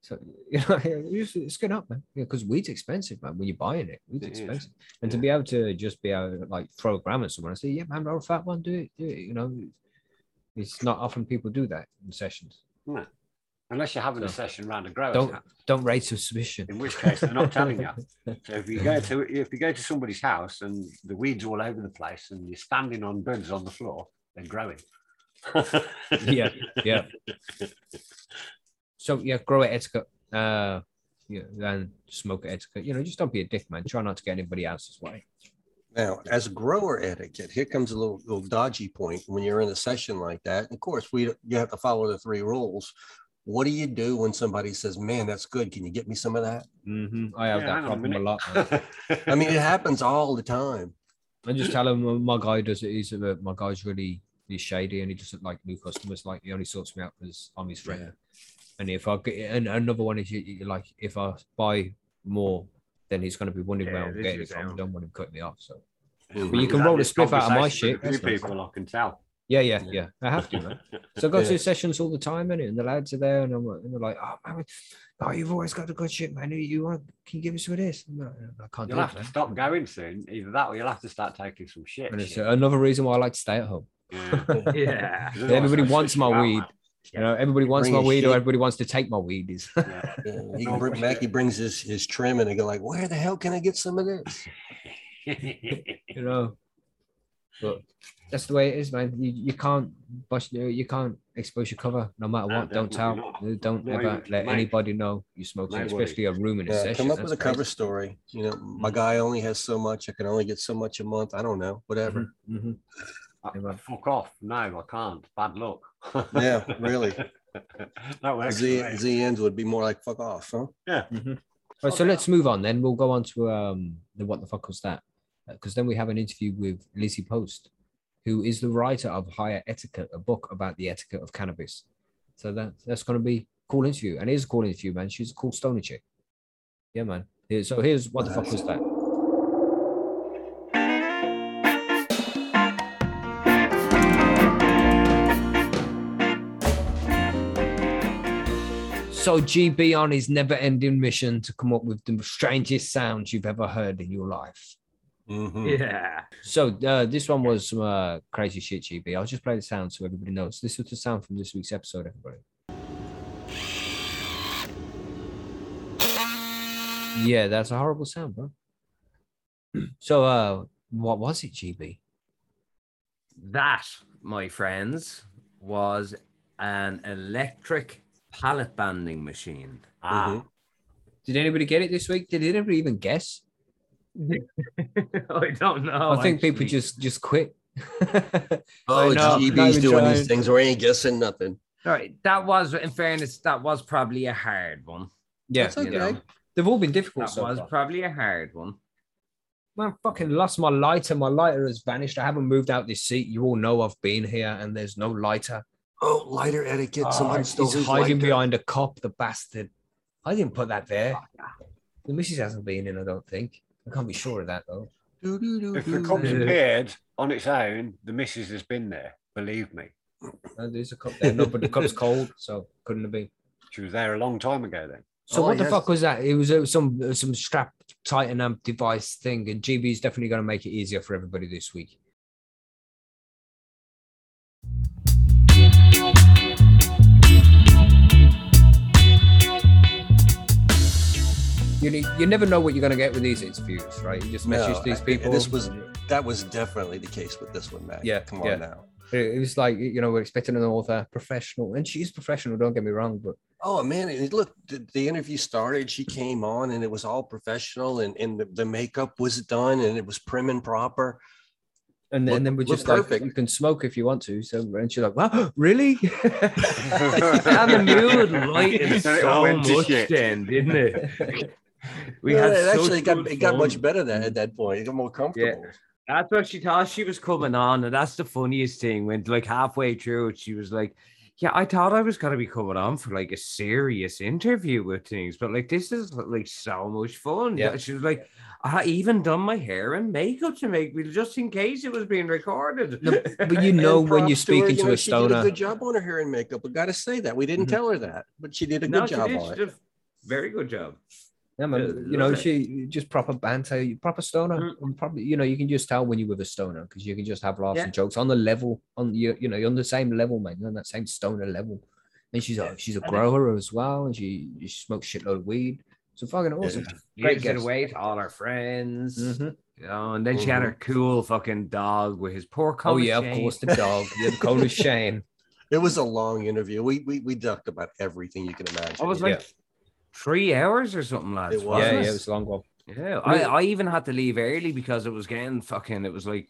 So, you know, it's going up, man, because weed's expensive, man. When you're buying it, weed's expensive. And to be able to just like throw a gram at someone and say, yeah, man, roll a fat one, do it. You know, it's not often people do that in sessions. No. Unless you're having a session round a grower. Don't raise suspicion. In which case, they're not telling you. So if you go to somebody's house and the weed's all over the place and you're standing on buds on the floor, they're growing. Yeah. So yeah, grow at etiquette, and smoke at etiquette. You know, just don't be a dick, man. Try not to get anybody else's way. Now, as grower etiquette, here comes a little dodgy point when you're in a session like that. And of course, you have to follow the three rules. What do you do when somebody says, "Man, that's good. Can you get me some of that?" Mm-hmm. I have that problem a lot. I mean, it happens all the time. I just tell him, well, my guy does it. My guy's really shady, and he doesn't like new customers. Like, he only sorts me out because I'm his friend. Yeah. And if I get, and another one is like, if I buy more, then he's going to be wondering where I'm getting it from. I don't want him cutting me off. So, but you can roll a spliff out of my shit. Few people, I can tell. Yeah. I have to, man. So I go to sessions all the time, and the lads are there, and they're like, "Oh, man, you've always got the good shit, man. Can you give us some of this?" Like, I can't. You'll have to stop going soon. Either that, or you'll have to start taking some shit. And it's another reason why I like to stay at home. Yeah. Everybody wants my weed. You know, everybody wants my weed, or everybody wants to take my weed. He brings his trim, and they go like, "Where the hell can I get some of this?" You know, but that's the way it is, man. You can't expose your cover, no matter what. Don't tell. Don't ever let anybody know you smoke, especially a room in a session. Come up with a cover story. You know, my guy only has so much. I can only get so much a month. I don't know. Whatever. Mm-hmm. Fuck off. No, I can't. Bad luck. Yeah, really. The ends would be more like fuck off, huh? Yeah. Mm-hmm. All right, so let's move on then. We'll go on to the what the fuck was that? Because then we have an interview with Lizzie Post, who is the writer of Higher Etiquette, a book about the etiquette of cannabis. So that's going to be a cool interview. And it is a cool interview, man. She's a cool stoner chick. Yeah, man. So here's what the fuck was that? So GB on his never-ending mission to come up with the strangest sounds you've ever heard in your life. Mm-hmm. Yeah. So this one was some crazy shit, GB. I'll just play the sound so everybody knows. This was the sound from this week's episode, everybody. Yeah, that's a horrible sound, bro. So what was it, GB? That, my friends, was an electric pallet banding machine. Mm-hmm. Did anybody get it this week? Did anybody even guess? I don't know. I think people just quit. Oh, GB's doing these things. We ain't guessing nothing. All right, that was, in fairness, that was probably a hard one. Yeah, that's okay. They've all been difficult. Probably a hard one. Man, I fucking lost my lighter. My lighter has vanished. I haven't moved out this seat. You all know I've been here, and there's no lighter. Oh, lighter etiquette. Someone stole his lighter. He's hiding behind a cop, the bastard. I didn't put that there. The missus hasn't been in, I don't think. I can't be sure of that, though. If the cop's appeared on its own, the missus has been there. Believe me. No, there's a cop there. No, but the cop's cold, so couldn't have been. She was there a long time ago, then. So what the fuck was that? It was some strap tighten amp device thing, and GB's definitely going to make it easier for everybody this week. You never know what you're going to get with these interviews, right? You just message these people. That was definitely the case with this one, Matt. Yeah, come on now. It was like, you know, we're expecting an author, professional, and she's professional, don't get me wrong, but... Oh, man, look, the interview started, she came on, and it was all professional, and the makeup was done, and it was prim and proper. And then we're just like, perfect. You can smoke if you want to. So, and she's like, wow, really? And the mood lightened so much then, didn't it? It got much better then at that point. It got more comfortable. Yeah. That's what she thought she was coming on. And that's the funniest thing. When like halfway through it, she was like, yeah, I thought I was going to be coming on for like a serious interview with things. But like, this is like so much fun. Yeah. She was like, I even done my hair and makeup to make me just in case it was being recorded. No, but you know, when you're speaking to a stoner, she did a good job on her hair and makeup. We got to say that we didn't tell her that, but she did a good job on it. She did a very good job. Yeah, man. She just proper banter, proper stoner. Mm-hmm. And probably, you know, you can just tell when you're with a stoner because you can just have laughs and jokes on the level. You're on the same level, man. You're on that same stoner level. And she's a grower as well, and she smokes shitload of weed. So fucking awesome. Great getaway to all our friends. Mm-hmm. You know, and then she had her cool fucking dog with his poor collar. Oh, yeah, of course, the dog. The collar Shane. It was a long interview. We talked about everything you can imagine. I was like 3 hours or something, lads. It was. Yeah, it was a long one. Yeah, I even had to leave early because it was getting fucking, it was like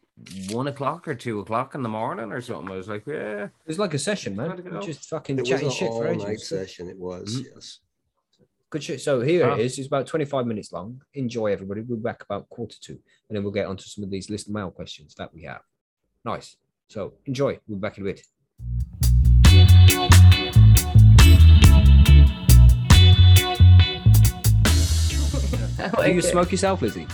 1 o'clock or 2 o'clock in the morning or something. I was like, yeah. It was like a session, man. Just fucking chatting shit for ages. It was an all-night session, it was, yes. Good shit. So here it is. It's about 25 minutes long. Enjoy, everybody. We'll be back about 2:45, and then we'll get onto some of these list mail questions that we have. Nice. So enjoy. We'll be back in a bit. Do you smoke yourself, Lizzie?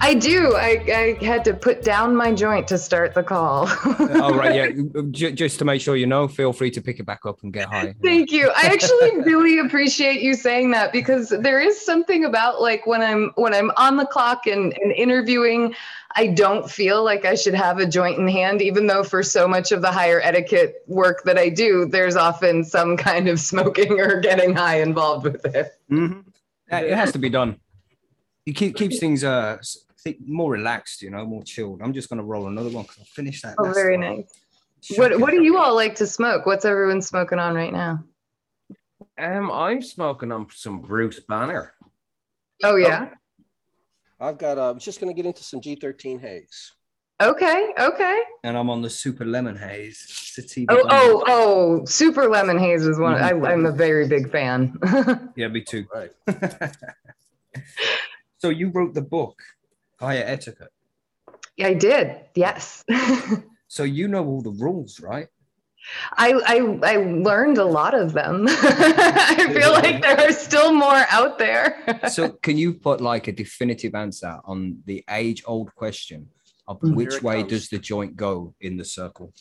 I do. I had to put down my joint to start the call. Oh, right, yeah. Just to make sure you know, feel free to pick it back up and get high. Thank you. I actually really appreciate you saying that, because there is something about like when I'm on the clock and interviewing, I don't feel like I should have a joint in hand, even though for so much of the higher etiquette work that I do, there's often some kind of smoking or getting high involved with it. Mm-hmm. It has to be done. It keeps things more relaxed, you know, more chilled. I'm just going to roll another one because I'll finish that. Oh, very nice. What do you all like to smoke? What's everyone smoking on right now? I'm smoking on some Bruce Banner. Oh, yeah? I've got, I'm just going to get into some G13 Haze. Okay. And I'm on the Super Lemon Haze. Oh, Super Lemon Haze is one. I'm a very big fan. Yeah, me too. Right. So you wrote the book, Higher Etiquette. Yeah, I did. Yes. So you know all the rules, right? I learned a lot of them. I feel like there are still more out there. So can you put like a definitive answer on the age-old question of which way does the joint go in the circle?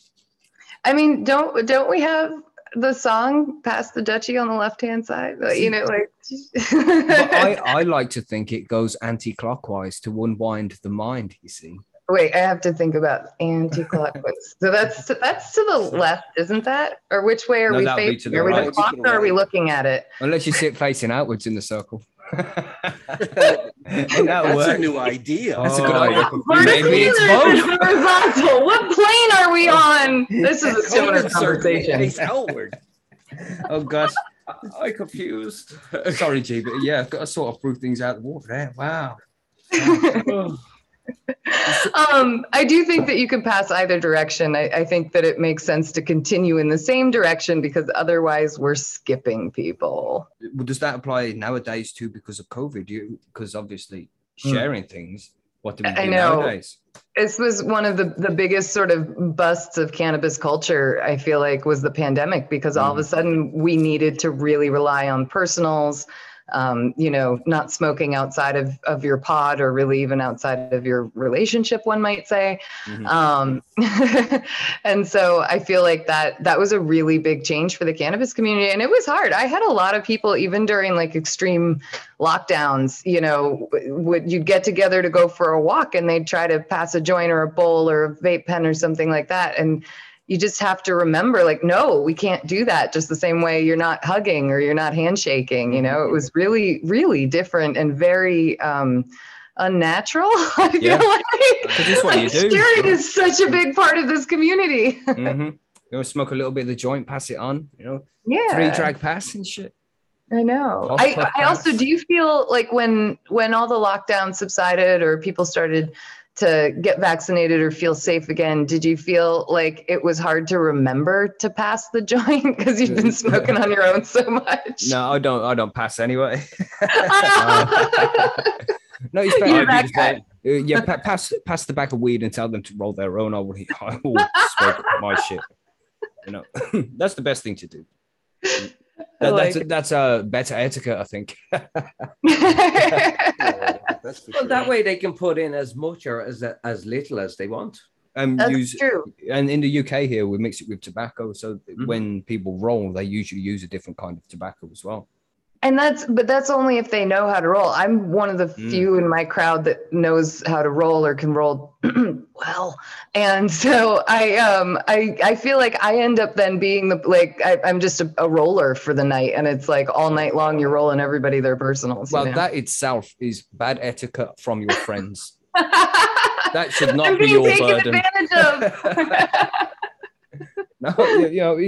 I mean, don't we have the song "Pass the Dutchie" on the left-hand side, you know, like. But I like to think it goes anti-clockwise to unwind the mind. You see. Wait, I have to think about anti-clockwise. So that's to the left, isn't that? Or which way are we facing? Are we the clock, or are we looking at it? Unless you sit facing outwards in the circle. That's a new idea. That's a good idea. Maybe it's both. Horizontal. What plane are we on? This is a similar conversation. It's outward. Oh gosh, I confused. Sorry, G, but yeah, I've got to sort of prove things out of the water there. Wow. I do think that you could pass either direction. I think that it makes sense to continue in the same direction because otherwise we're skipping people. Well, does that apply nowadays too because of COVID? Because obviously sharing things, what do we do nowadays? This was one of the biggest sort of busts of cannabis culture, I feel like, was the pandemic, because all of a sudden we needed to really rely on personals. You know, not smoking outside of your pod, or really even outside of your relationship, one might say. Mm-hmm. And so I feel like that was a really big change for the cannabis community. And it was hard. I had a lot of people, even during like extreme lockdowns, you know, you'd get together to go for a walk and they'd try to pass a joint or a bowl or a vape pen or something like that. And you just have to remember, like, no, we can't do that. Just the same way you're not hugging or you're not handshaking. You know, it was really, really different and very unnatural. I feel like it's what you do. Sharing is such a big part of this community. Mm-hmm. You know, smoke a little bit of the joint, pass it on. You know, 3 drag pass and shit. I know. I also, do you feel like when all the lockdowns subsided or people started to get vaccinated or feel safe again, did you feel like it was hard to remember to pass the joint because you've been smoking on your own so much? No, I don't pass anyway. No, it's better. Pass the bag of weed and tell them to roll their own. I will smoke my shit. You know, that's the best thing to do. That's a better etiquette, I think. Well, that way they can put in as much or as little as they want. That's true. And in the UK here, we mix it with tobacco. So when people roll, they usually use a different kind of tobacco as well. And that's only if they know how to roll. I'm one of the few in my crowd that knows how to roll or can roll well. And so I feel like I end up then being I'm just a roller for the night, and it's like all night long you're rolling everybody their personals. Well, you know? That itself is bad etiquette from your friends. That should not be your burden. Advantage of. No, you know,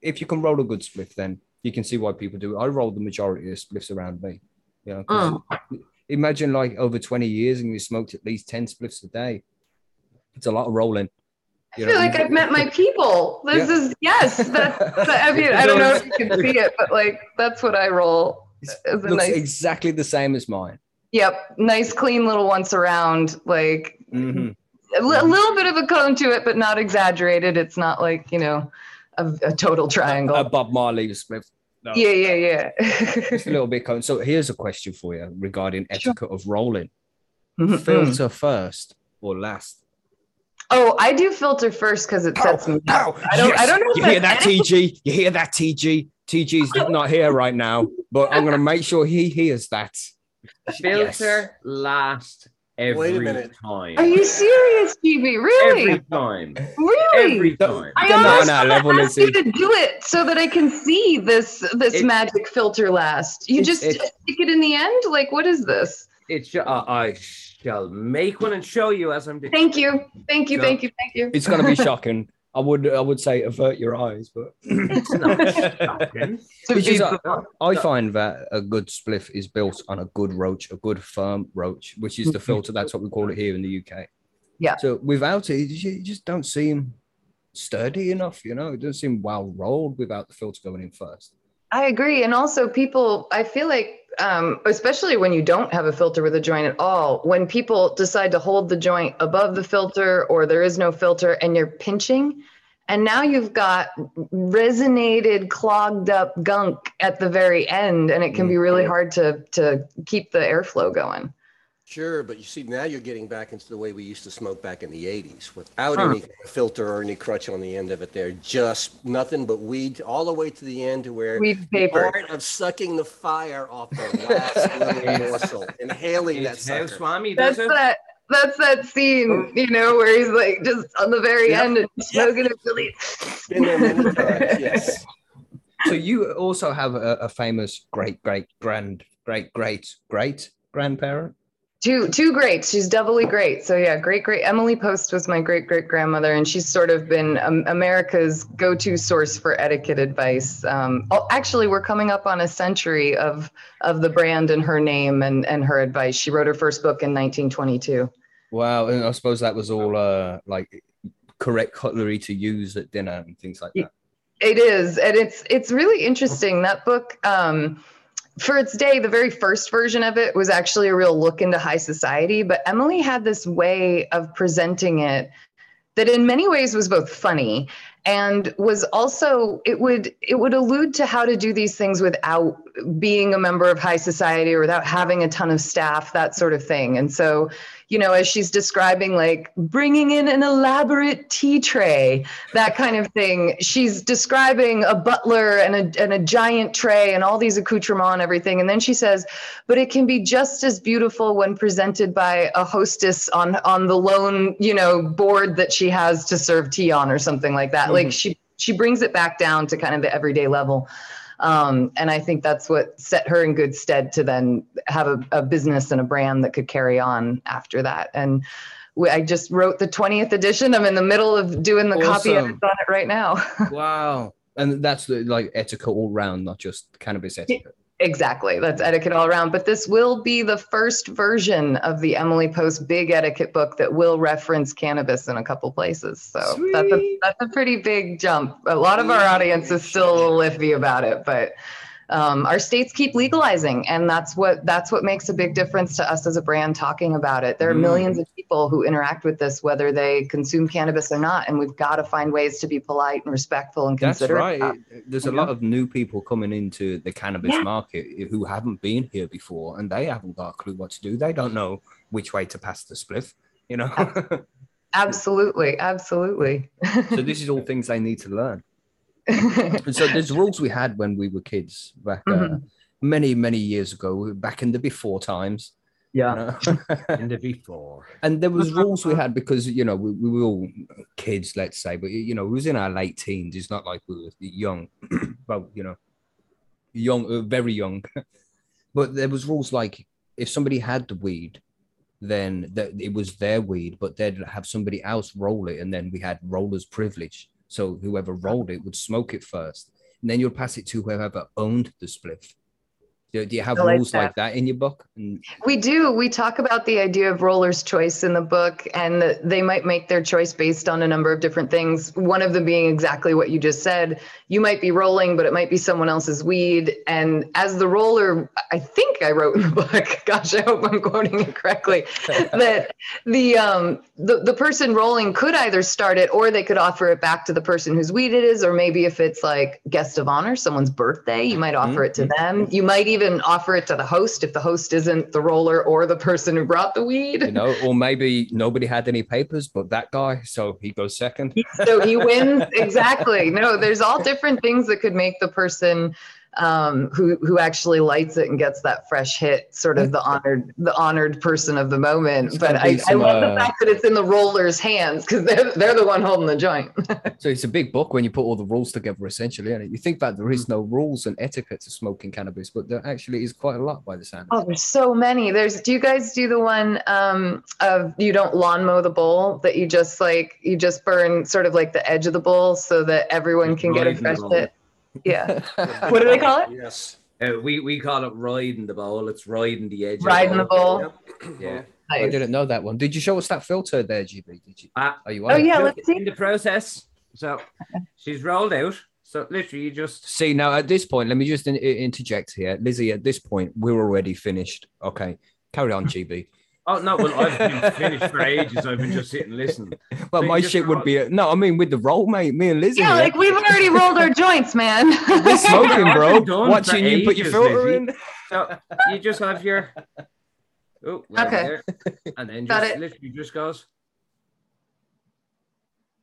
if you can roll a good spliff, then you can see why people do it. I rolled the majority of spliffs around me. You know, imagine like over 20 years and you smoked at least 10 spliffs a day. It's a lot of rolling. You I feel know? Like I've met my people. This yeah. is, yes. That's, I mean, I don't know if you can see it, but like, that's what I roll. It's looks nice, exactly the same as mine. Yep. Nice, clean little once around, like mm-hmm. A little bit of a cone to it, but not exaggerated. It's not like, you know, a total triangle. A Bob Marley spliff. No. Yeah. Just a little bit cone. So here's a question for you regarding etiquette of rolling. Mm-hmm. Filter first or last? Oh, I do filter first because it sets me up. I don't know. You hear that, TG? You hear that, TG? TG's not here right now, but I'm going to make sure he hears that. Filter last every time. Are you serious, TB? Really? Every time. I almost asked you to do it so that I can see this magic filter last. You just stick it in the end? Like, what is this? I shall make one and show you as I'm doing. Thank you. It's going to be shocking. I would say avert your eyes, but it's not shocking. I find that a good spliff is built on a good roach, a good firm roach, which is the filter. That's what we call it here in the UK. Yeah. So without it, you just don't seem sturdy enough. You know, it doesn't seem well rolled without the filter going in first. I agree. And also people, I feel like, especially when you don't have a filter with a joint at all, when people decide to hold the joint above the filter or there is no filter and you're pinching, and now you've got resonated, clogged up gunk at the very end, and it can be really hard to keep the airflow going. Sure, but you see, now you're getting back into the way we used to smoke back in the 80s without any filter or any crutch on the end of it there. Just nothing but weed all the way to the end to where the art of sucking the fire off the last little morsel, inhaling that sucker. Swami, that's that scene, you know, where he's like just on the very end and smoking it really. Yes. So you also have a famous great grandparent? Two greats. She's doubly great. So yeah, great. Emily Post was my great grandmother, and she's sort of been America's go-to source for etiquette advice. Actually, we're coming up on a century of the brand and her name and her advice. She wrote her first book in 1922. Wow, and I suppose that was all like correct cutlery to use at dinner and things like that. It is, and it's really interesting. That book. For its day, the very first version of it was actually a real look into high society, but Emily had this way of presenting it that in many ways was both funny and was also, it would allude to how to do these things without being a member of high society or without having a ton of staff, that sort of thing. And so, you know, as she's describing, like bringing in an elaborate tea tray, that kind of thing, she's describing a butler and a giant tray and all these accoutrements and everything. And then she says, but it can be just as beautiful when presented by a hostess on the lone, you know, board that she has to serve tea on or something like that. Mm-hmm. Like she brings it back down to kind of the everyday level. And I think that's what set her in good stead to then have a business and a brand that could carry on after that. And I just wrote the 20th edition. I'm in the middle of doing the copy edits on it right now. Wow. And that's the like etiquette all round, not just cannabis etiquette. Exactly. That's etiquette all around. But this will be the first version of the Emily Post big etiquette book that will reference cannabis in a couple places. So that's a pretty big jump. A lot of our audience is still iffy about it, but our states keep legalizing, and that's what makes a big difference to us as a brand talking about it. There are millions of people who interact with this, whether they consume cannabis or not, and we've got to find ways to be polite and respectful and considerate. That's right. There's a lot of new people coming into the cannabis market who haven't been here before, and they haven't got a clue what to do. They don't know which way to pass the spliff, you know. Absolutely. So this is all things they need to learn. So there's rules we had when we were kids back many years ago, back in the before times. Yeah, you know? In the before. And there was rules we had because, you know, we were all kids, let's say, but, you know, we was in our late teens. It's not like we were young, well, you know, very young. But there was rules like if somebody had the weed, then it was their weed, but they'd have somebody else roll it. And then we had roller's privilege. So whoever rolled it would smoke it first, and then you'll pass it to whoever owned the spliff. Do you have rules like that in your book? We do. We talk about the idea of roller's choice in the book, and they might make their choice based on a number of different things. One of them being exactly what you just said. You might be rolling, but it might be someone else's weed. And as the roller, I think I wrote in the book, gosh, I hope I'm quoting it correctly, that the person rolling could either start it or they could offer it back to the person whose weed it is. Or maybe if it's like guest of honor, someone's birthday, you might offer it to them. You might even offer it to the host if the host isn't the roller or the person who brought the weed, you know, or maybe nobody had any papers but that guy, so he goes second, so he wins. Exactly. No, there's all different things that could make the person who actually lights it and gets that fresh hit sort of the honored person of the moment. But I love the fact that it's in the roller's hands, because they're the one holding the joint. So it's a big book when you put all the rules together, essentially. And you think that there is no rules and etiquette to smoking cannabis, but there actually is quite a lot by the sound. Oh, there's so many. Do you guys do the one of you don't lawn mow the bowl, that you just burn sort of like the edge of the bowl so that everyone can get a fresh hit? Yeah. What do they call it? Yes. We call it riding the bowl. It's riding the edge. Riding the bowl. Yeah. Nice. I didn't know that one. Did you show us that filter there, GB? Did you? Are you on? Oh, yeah. Let's see. In the process. So she's rolled out. So literally you just... See, now at this point, let me just interject here. Lizzie, at this point, we're already finished. Okay. Carry on, GB. Oh, no, well, I've been finished for ages. I've been just sitting and listening. Well, so my shit would be... No, I mean, with the roll, mate, me and Lizzie... Yeah, like, we've already rolled our joints, man. We're smoking, bro. Watching you put your filter in. So you just have your... Oh, okay. There. And then just literally just goes...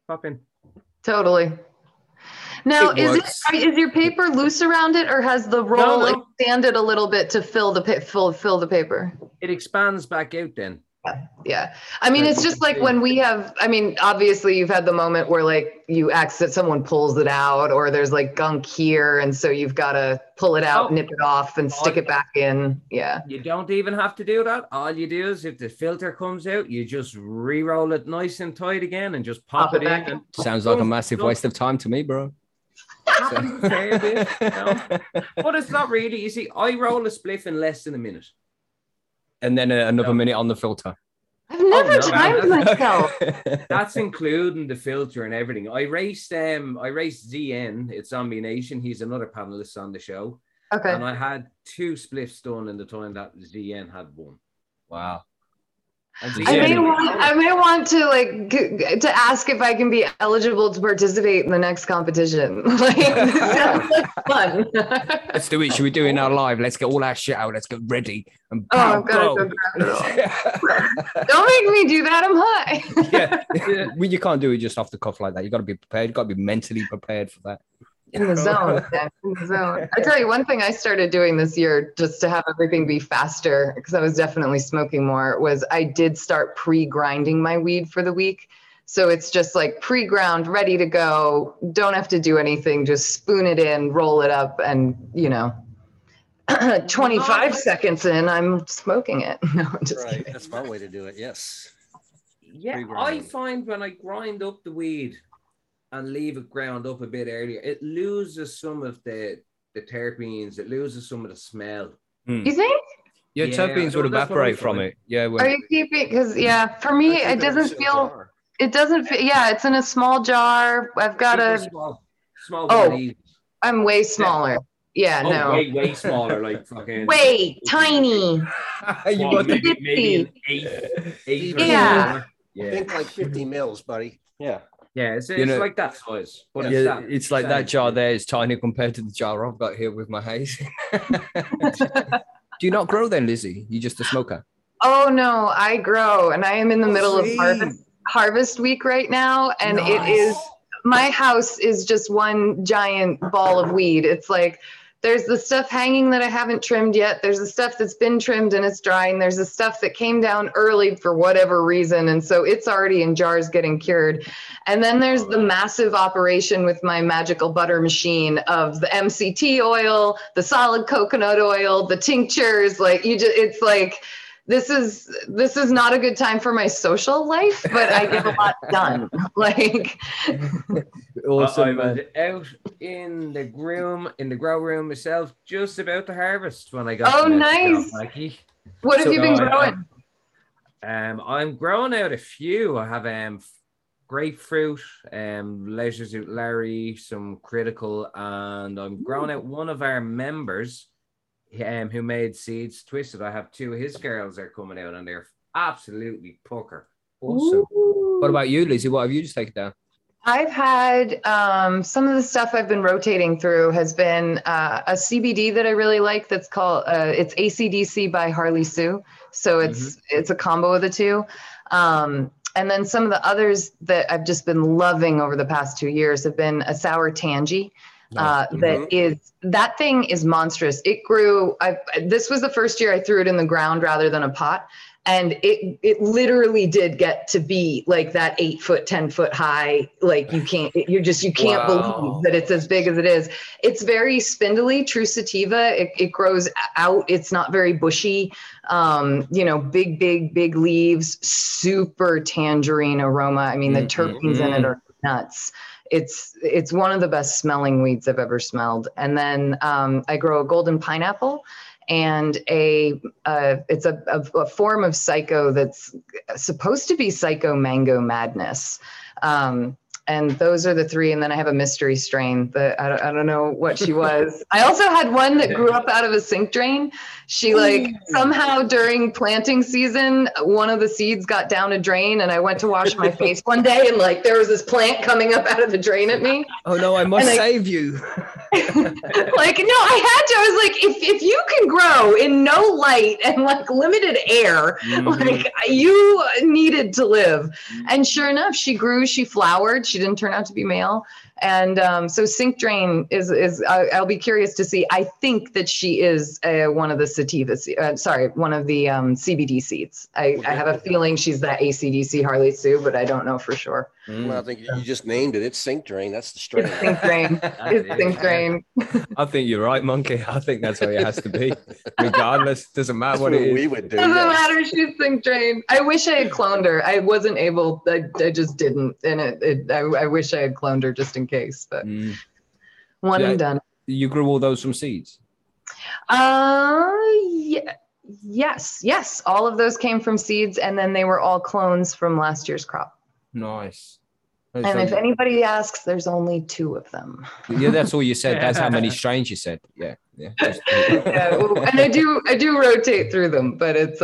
Pop in. Totally. Now, is your paper loose around it, or has the roll expanded a little bit to fill the paper? It expands back out then. Yeah. I mean, it's just like when we have, I mean, obviously you've had the moment where like you accident, someone pulls it out, or there's like gunk here, and so you've got to pull it out, nip it off, and stick it back in. Yeah. You don't even have to do that. All you do is if the filter comes out, you just re-roll it nice and tight again and just pop it in. And sounds like a massive waste of time to me, bro. But it's not really. You see, I roll a spliff in less than a minute, and then another minute on the filter. I've never timed myself. That's including the filter and everything. I raced ZN. It's Zombie Nation. He's another panelist on the show. Okay. And I had 2 spliffs done in the time that ZN had one. Wow. I may want to to ask if I can be eligible to participate in the next competition. Like, fun. Let's do it. Should we do it now live? Let's get all our shit out. Let's get ready. And bow, don't make me do that. I'm high. Yeah. You can't do it just off the cuff like that. You got to be prepared. You got to be mentally prepared for that. In the zone, yeah, in the zone. I tell you, one thing I started doing this year, just to have everything be faster, because I was definitely smoking more, was I did start pre-grinding my weed for the week. So it's just like pre-ground, ready to go. Don't have to do anything. Just spoon it in, roll it up, and, you know, 25 seconds in, I'm smoking it. No, I'm just kidding. That's my way to do it, yes. Yeah, I find when I grind up the weed and leave it ground up a bit earlier, it loses some of the terpenes. It loses some of the smell. You think? Yeah, terpenes would evaporate from it. Yeah. Are you keeping? Because for me, it doesn't feel. It doesn't feel. Yeah, it's in a small jar. I've got small. Oh, I'm way smaller. Yeah, no. Way smaller, like fucking. Way tiny. You got maybe 8. Yeah. I think like 50 mils, buddy. Yeah. Yeah, it's like that size. It's like that jar there is tiny compared to the jar I've got here with my haze. Do you not grow then, Lizzie? You're just a smoker. Oh, no, I grow. And I am in the middle of harvest week right now. And it is, my house is just one giant ball of weed. It's like, there's the stuff hanging that I haven't trimmed yet. There's the stuff that's been trimmed and it's dry. And there's the stuff that came down early for whatever reason. And so it's already in jars getting cured. And then there's the massive operation with my magical butter machine of the MCT oil, the solid coconut oil, the tinctures. Like you just, it's like, This is not a good time for my social life, but I get a lot done. Like, awesome. I was out in the grow room itself, just about to harvest when I got. Oh, nice! What have you been growing? I'm growing out a few. I have grapefruit, leisure suit Larry, some critical, and I'm growing out one of our members. Who made seeds twisted. I have two of his girls are coming out and they're absolutely pucker. Awesome. Ooh. What about you, Lizzie? What have you just taken down? I've had some of the stuff I've been rotating through has been a CBD that I really like that's called, it's ACDC by Harle Sue. So it's a combo of the two. And then some of the others that I've just been loving over the past 2 years have been a Sour Tangy. That thing is monstrous. It grew. This was the first year I threw it in the ground rather than a pot. And it literally did get to be like that 8 foot, 10 foot high. Like you can't believe that it's as big as it is. It's very spindly, true sativa. It grows out. It's not very bushy. Big leaves, super tangerine aroma. I mean, the terpenes in it are nuts. It's one of the best smelling weeds I've ever smelled. And then I grow a golden pineapple and it's a form of psycho that's supposed to be psycho mango madness. And those are the three. And then I have a mystery strain that I don't know what she was. I also had one that grew up out of a sink drain. She somehow during planting season, one of the seeds got down a drain and I went to wash my face one day and there was this plant coming up out of the drain at me. Oh no, I must save you. No, I had to. I was like, if you can grow in no light and limited air, you needed to live. And sure enough, she grew, she flowered. She didn't turn out to be male. And so sink drain is I'll be curious to see. I think that she is one of the CBD seeds. I have a feeling she's that ACDC Harle Sue, but I don't know for sure. Well, I think you just named it. It's sink drain. That's the strain. It's sink drain. I think you're right, Monkey. I think that's how it has to be. Regardless, doesn't matter that's what it is. We would do. Doesn't matter. She's sink drain. I wish I had cloned her. I wasn't able. I just didn't. And I wish I had cloned her just in case, but one and done. You grew all those from seeds? Yes, all of those came from seeds, and then they were all clones from last year's crop. Nice. That's and if anybody asks, there's only two of them. Yeah, that's all you said. That's how many strains you said. Yeah. Yeah, and I do rotate through them, but it's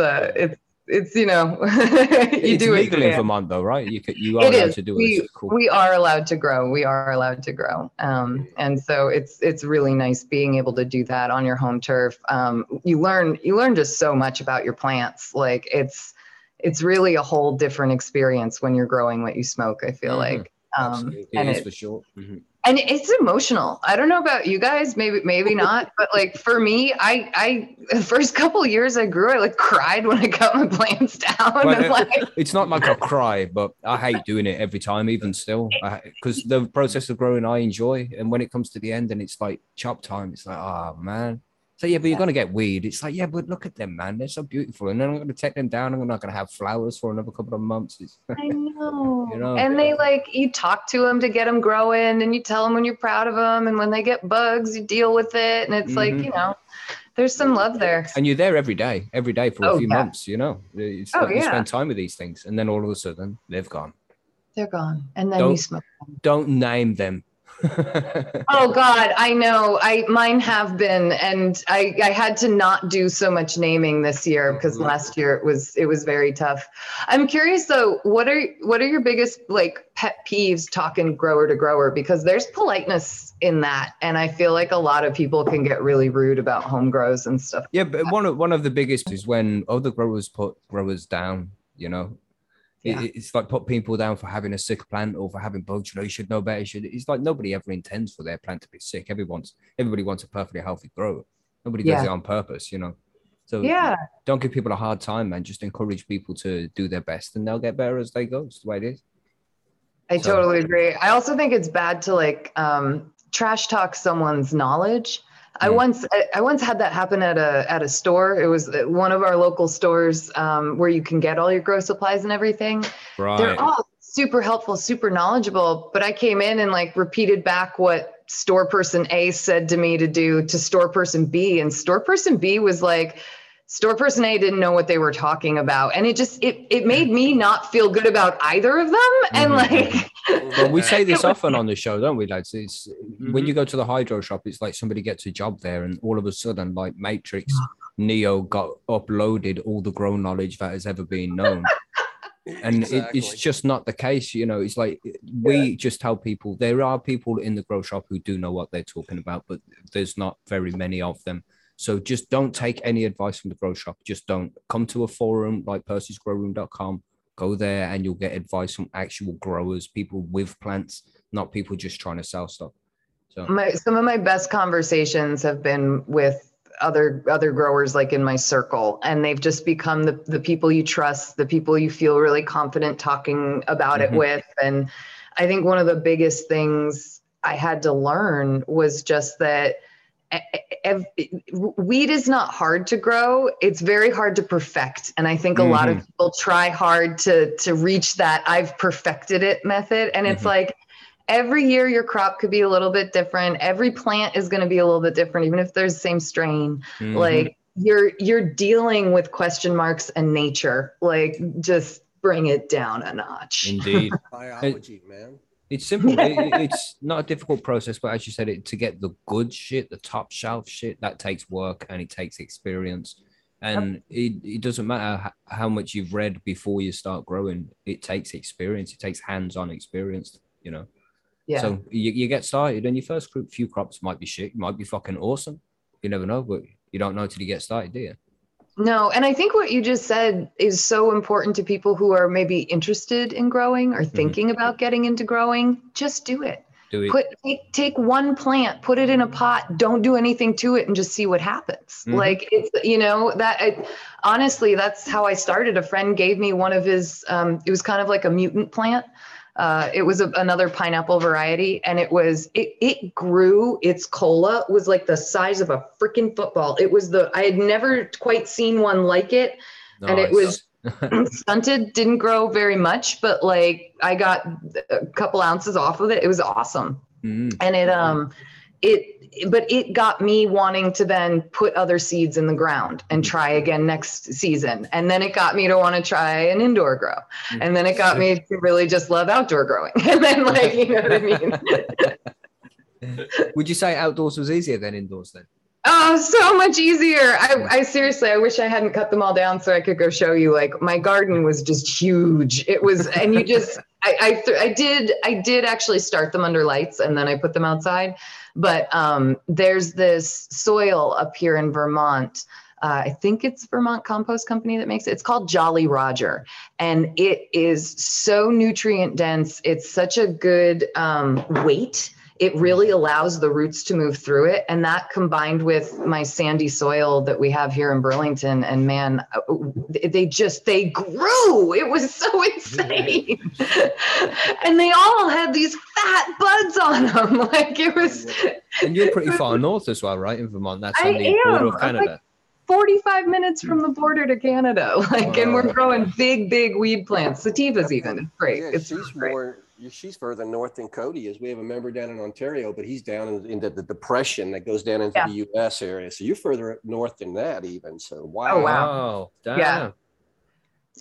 it's do legal in Vermont though, right? You are allowed to do it. We are allowed to grow. And so it's really nice being able to do that on your home turf. You learn just so much about your plants. It's really a whole different experience when you're growing what you smoke. I feel like. Absolutely. And it is for sure. Mm-hmm. And it's emotional. I don't know about you guys, maybe not, but for me, I the first couple of years I grew, I cried when I cut my plants down. It's not like I cry, but I hate doing it every time, even still, because the process of growing I enjoy. And when it comes to the end and it's chop time, it's oh man. So yeah, but you're gonna get weed. It's but look at them, man. They're so beautiful. And then I'm gonna take them down. I'm not gonna have flowers for another couple of months. I know. And they you talk to them to get them growing, and you tell them when you're proud of them, and when they get bugs, you deal with it. And it's there's some love there. And you're there every day for a few months. You spend time with these things, and then all of a sudden they've gone. They're gone, and then you smoke them. Don't name them. Oh God, I know. Mine have been, and I had to not do so much naming this year because last year it was very tough. I'm curious though, what are your biggest pet peeves talking grower to grower? Because there's politeness in that, and I feel a lot of people can get really rude about home grows and stuff. Yeah, but one of the biggest is when other growers put growers down. Yeah. It's put people down for having a sick plant or for having bugs. You should know better. It's nobody ever intends for their plant to be sick. Everybody wants a perfectly healthy grower. Nobody does it on purpose, So don't give people a hard time, man. Just encourage people to do their best and they'll get better as they go. It's the way it is. I totally agree. I also think it's bad to trash talk someone's knowledge. I once had that happen at a store. It was one of our local stores where you can get all your grow supplies and everything. Right. They're all super helpful, super knowledgeable. But I came in and like repeated back what store person A said to me to do to store person B. And store person B was like, store person A didn't know what they were talking about. And it just, it made me not feel good about either of them. Mm-hmm. And like, well, we say this often on the show, don't we, lads? It's mm-hmm. when you go to the hydro shop, it's like somebody gets a job there and all of a sudden, like Matrix, Neo got uploaded all the grow knowledge that has ever been known. And exactly. It's just not the case, you know. It's like we just tell people there are people in the grow shop who do know what they're talking about, but there's not very many of them. So just don't take any advice from the grow shop. Just don't. Come to a forum like Percy'sGrowroom.com. Go there and you'll get advice from actual growers, people with plants, not people just trying to sell stuff. So some of my best conversations have been with other growers, like in my circle, and they've just become the people you trust, the people you feel really confident talking about mm-hmm. it with. And I think one of the biggest things I had to learn was just that weed is not hard to grow. It's very hard to perfect. And I think a mm-hmm. lot of people try hard to reach that I've perfected it method. And it's mm-hmm. like, every year your crop could be a little bit different. Every plant is going to be a little bit different, even if there's the same strain. Mm-hmm. Like you're dealing with question marks and nature. Like just bring it down a notch. Indeed. Biology, man. It's simple. It's not a difficult process, but as you said, to get the good shit, the top shelf shit, that takes work and it takes experience. And yep. it doesn't matter how much you've read before you start growing. It takes experience. It takes hands-on experience, you know. Yeah. So you get started and your first few crops might be shit, might be fucking awesome. You never know, but you don't know till you get started, do you? No. And I think what you just said is so important to people who are maybe interested in growing or thinking mm-hmm. about getting into growing. Just do it. Do it. Take one plant, put it in a pot, don't do anything to it and just see what happens. Mm-hmm. Like, it's, you know, honestly, that's how I started. A friend gave me one of his, it was kind of like a mutant plant. It was another pineapple variety, and it grew. Its cola was like the size of a freaking football. It was I had never quite seen one like it. Nice. And it was stunted, didn't grow very much, but like I got a couple ounces off of it. It was awesome. Mm-hmm. And it got me wanting to then put other seeds in the ground and try again next season. And then it got me to want to try an indoor grow. And then it got me to really just love outdoor growing. And then, like, you know what I mean? Would you say outdoors was easier than indoors then? Oh, so much easier. I seriously, I wish I hadn't cut them all down so I could go show you. Like, my garden was just huge. It was, and you just, I did actually start them under lights and then I put them outside. But there's this soil up here in Vermont. I think it's Vermont Compost Company that makes it. It's called Jolly Roger. And it is so nutrient dense. It's such a good weight. It really allows the roots to move through it. And that, combined with my sandy soil that we have here in Burlington, and man, they grew. It was so insane. And they all had these fat buds on them. Like, it was. And you're pretty far north as well, right? In Vermont, that's on the border of Canada. Like 45 minutes from the border to Canada. Like, wow. And we're growing big weed plants, sativas even. It's great. Yeah, it's great. She's further north than Cody is. We have a member down in Ontario, but he's down in the depression that goes down into the U.S. area. So you're further north than that even. So wow. Oh, wow. Damn. Yeah.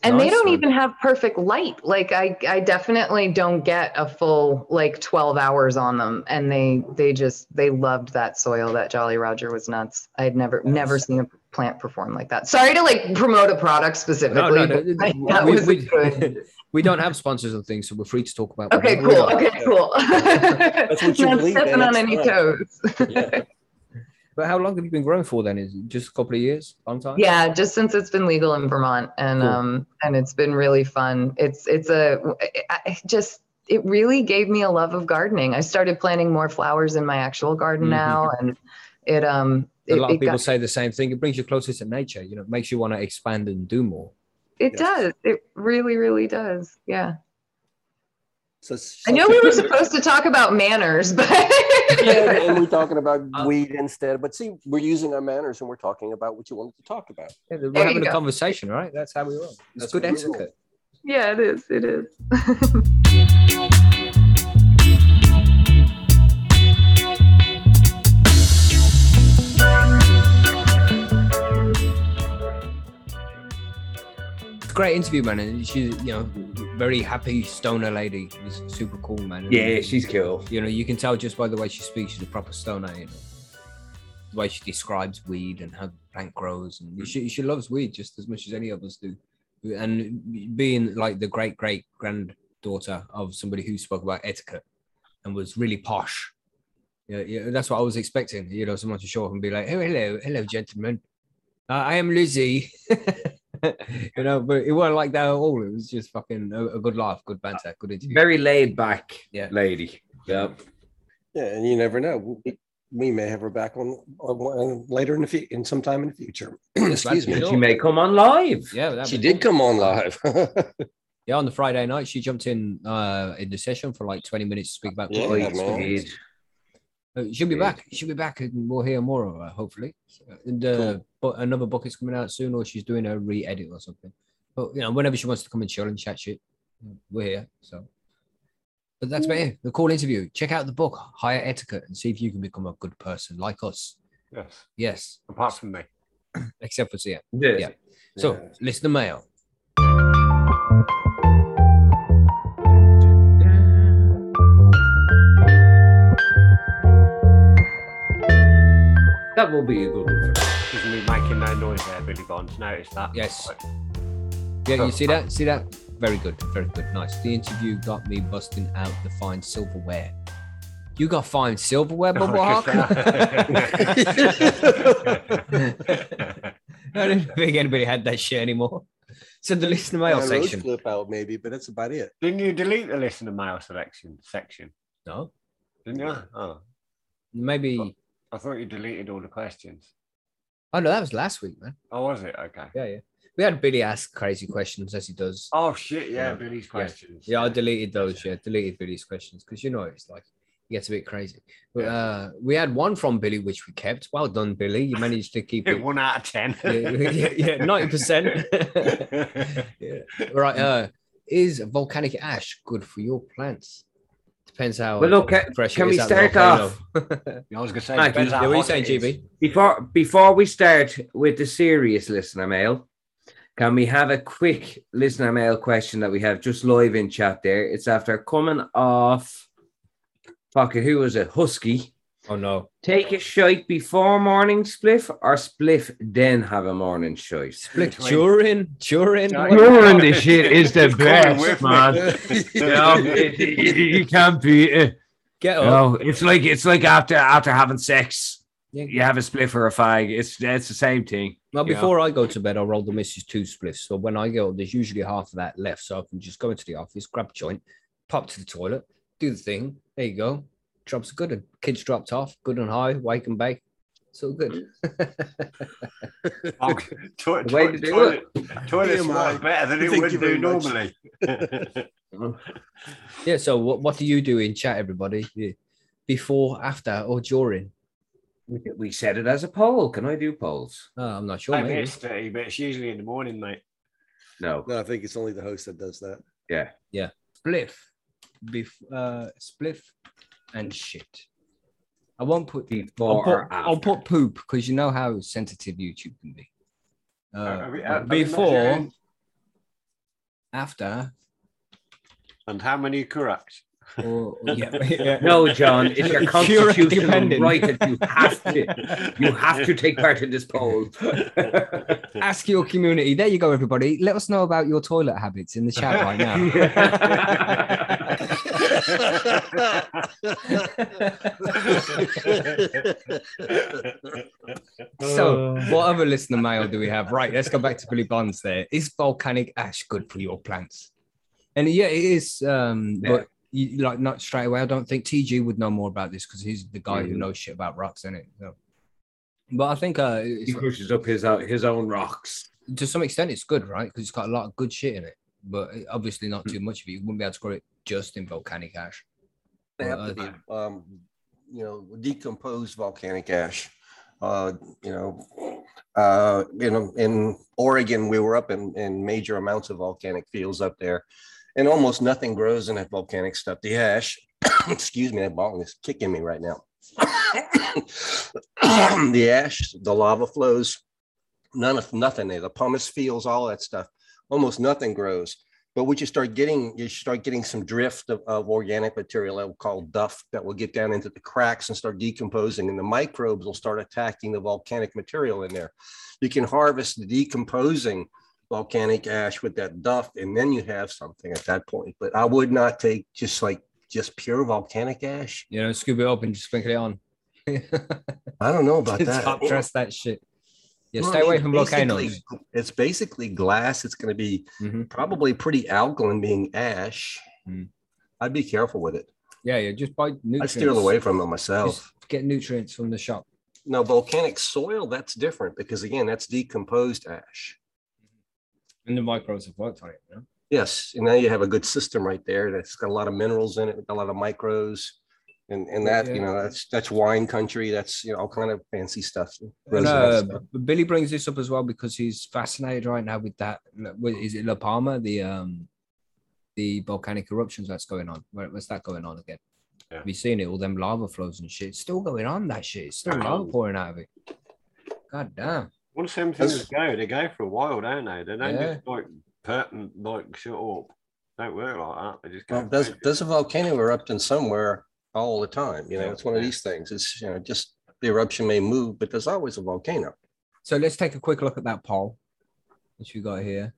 And nice. They don't even have perfect light. Like I definitely don't get a full like 12 hours on them. And they loved that soil. That Jolly Roger was nuts. I had never seen a plant perform like that. Sorry to like promote a product specifically. No. We don't have sponsors and things, so we're free to talk about. Okay, cool. That's what you believe. Not stepping on any toes. Yeah. But how long have you been growing for then? Is it just a couple of years? Long time? Yeah, just since it's been legal in Vermont, and cool. And it's been really fun. It really gave me a love of gardening. I started planting more flowers in my actual garden mm-hmm. now, and it a lot of people say the same thing. It brings you closer to nature. You know, it makes you want to expand and do more. It does. It really, really does. Yeah. I know we were supposed to talk about manners, but and we're talking about weed instead. But see, we're using our manners and we're talking about what you wanted to talk about. Yeah, we're having a conversation, right? That's how we roll. That's good etiquette. Yeah, it is. It is. Great interview, man. And she's, you know, very happy stoner lady. It was super cool, man. And yeah, she's cool. You know, you can tell just by the way she speaks, she's a proper stoner, you know. The way she describes weed and how the plant grows. And she loves weed just as much as any of us do. And being like the great-great-granddaughter of somebody who spoke about etiquette and was really posh. Yeah, that's what I was expecting, you know, someone to show up and be like, hello, gentlemen. I am Lizzie. You know, but it wasn't like that at all. It was just fucking a good laugh, good banter, good interview. Very laid back, yeah, lady. Yep. Yeah, and you never know. We may have her back on later in sometime in the future. Excuse me. Sure. She may come on live. Yeah, she did come on live. Yeah, on the Friday night, she jumped in the session for like 20 minutes to speak about. Yeah, she'll be back. She'll be back, and we'll hear more of her, hopefully. And cool. But another book is coming out soon, or she's doing a re-edit or something. But you know, whenever she wants to come and chill and chat shit, we're here. So, but that's about it. The cool interview. Check out the book, Higher Etiquette, and see if you can become a good person like us. Yes. Apart from me, except for Sia. Yes. Yeah. So, listen to mail. That will be a good one. Isn't he making no noise there, Billy Bond? Notice that. Yes. Yeah, you see that? See that? Very good. Very good. Nice. The interview got me busting out the fine silverware. You got fine silverware, Bubble Hawk? I didn't think anybody had that shit anymore. So the listener mail section. Flip out maybe, but that's about it. Didn't you delete the listener mail selection section? No. Didn't you? Oh. Maybe... What? I thought you deleted all the questions. Oh, no, that was last week, man. Oh, was it? Okay. Yeah. We had Billy ask crazy questions, as he does. Oh, shit, yeah, Billy's questions. Yeah, I deleted those, deleted Billy's questions, because, you know, it's like, it gets a bit crazy. But we had one from Billy, which we kept. Well done, Billy. You managed to keep it. 1 out of 10. Yeah, 90%. Yeah. Right, is volcanic ash good for your plants? Depends how. But look, can we start off? I was going to say, what are you saying, GB? Before we start with the serious listener mail, can we have a quick listener mail question that we have just live in chat there? It's after coming off, fucking, who was it? Husky. Oh, no. Take a shite before morning spliff or spliff then have a morning shite? Spliff during this shit is the best, man. You can't beat it. Get up. It's like after having sex. Yeah. You have a spliff or a fag. It's the same thing. Well, before I go to bed, I'll roll the missus 2 spliffs. So when I go, there's usually half of that left. So I can just go into the office, grab a joint, pop to the toilet, do the thing. There you go. Job's good. Kids dropped off, good and high, wake and bake. It's all good. Toilet's better than it would do normally. Yeah, so what do you do in chat, everybody? Yeah. Before, after, or during? We set it as a poll. Can I do polls? I'm not sure. I missed it, but it's usually in the morning, mate. No, I think it's only the host that does that. Yeah. Spliff. And shit. I won't put I'll put poop because you know how sensitive YouTube can be. Before, after, and how many correct? No, John, it's your constitutional right that you have to take part in this poll. Ask your community. There you go, everybody. Let us know about your toilet habits in the chat right now. So, what other listener mail do we have? Right, let's go back to Billy Bonds there. Is volcanic ash good for your plants? And yeah, it is, but not straight away. I don't think TG would know more about this because he's the guy who knows shit about rocks, isn't it? So, but I think he pushes up his own rocks. To some extent, it's good, right? Because it's got a lot of good shit in it, but obviously not too much of it. You wouldn't be able to grow it just in volcanic ash. They have to be, you know, decomposed volcanic ash. In Oregon, we were up in major amounts of volcanic fields up there, and almost nothing grows in that volcanic stuff. The ash, excuse me, that ball is kicking me right now. The ash, the lava flows, nothing there. The pumice fields, all that stuff, almost nothing grows. But what you start getting some drift of organic material that we call duff that will get down into the cracks and start decomposing, and the microbes will start attacking the volcanic material in there. You can harvest the decomposing volcanic ash with that duff, and then you have something at that point. But I would not take just pure volcanic ash. You know, scoop it up and just sprinkle it on. I don't know about that. Top dress that shit. Yeah, stay away from volcanoes. It's basically glass. It's going to be probably pretty alkaline, being ash. Mm. I'd be careful with it. Yeah. Just buy nutrients. I steer away from them myself. Just get nutrients from the shop. No, volcanic soil, that's different because, again, that's decomposed ash. And the microbes have worked on it, you know? Yes. And now you have a good system right there that's got a lot of minerals in it, a lot of microbes. And that, yeah. You know, that's wine country. That's, you know, all kind of fancy stuff. And, Billy brings this up as well because he's fascinated right now with that. Is it La Palma, the volcanic eruptions that's going on? What's that going on again? Yeah. Have you seen it? All them lava flows and shit. It's still going on, that shit. It's still lava pouring out of it. God damn. Once them things go, they go for a while, don't they? They don't just like shut up. Don't work like that. They just go. Well, does a volcano erupting somewhere? All the time, you know, it's one of these things. It's, you know, just the eruption may move, but there's always a volcano. So let's take a quick look at that poll, which we got here.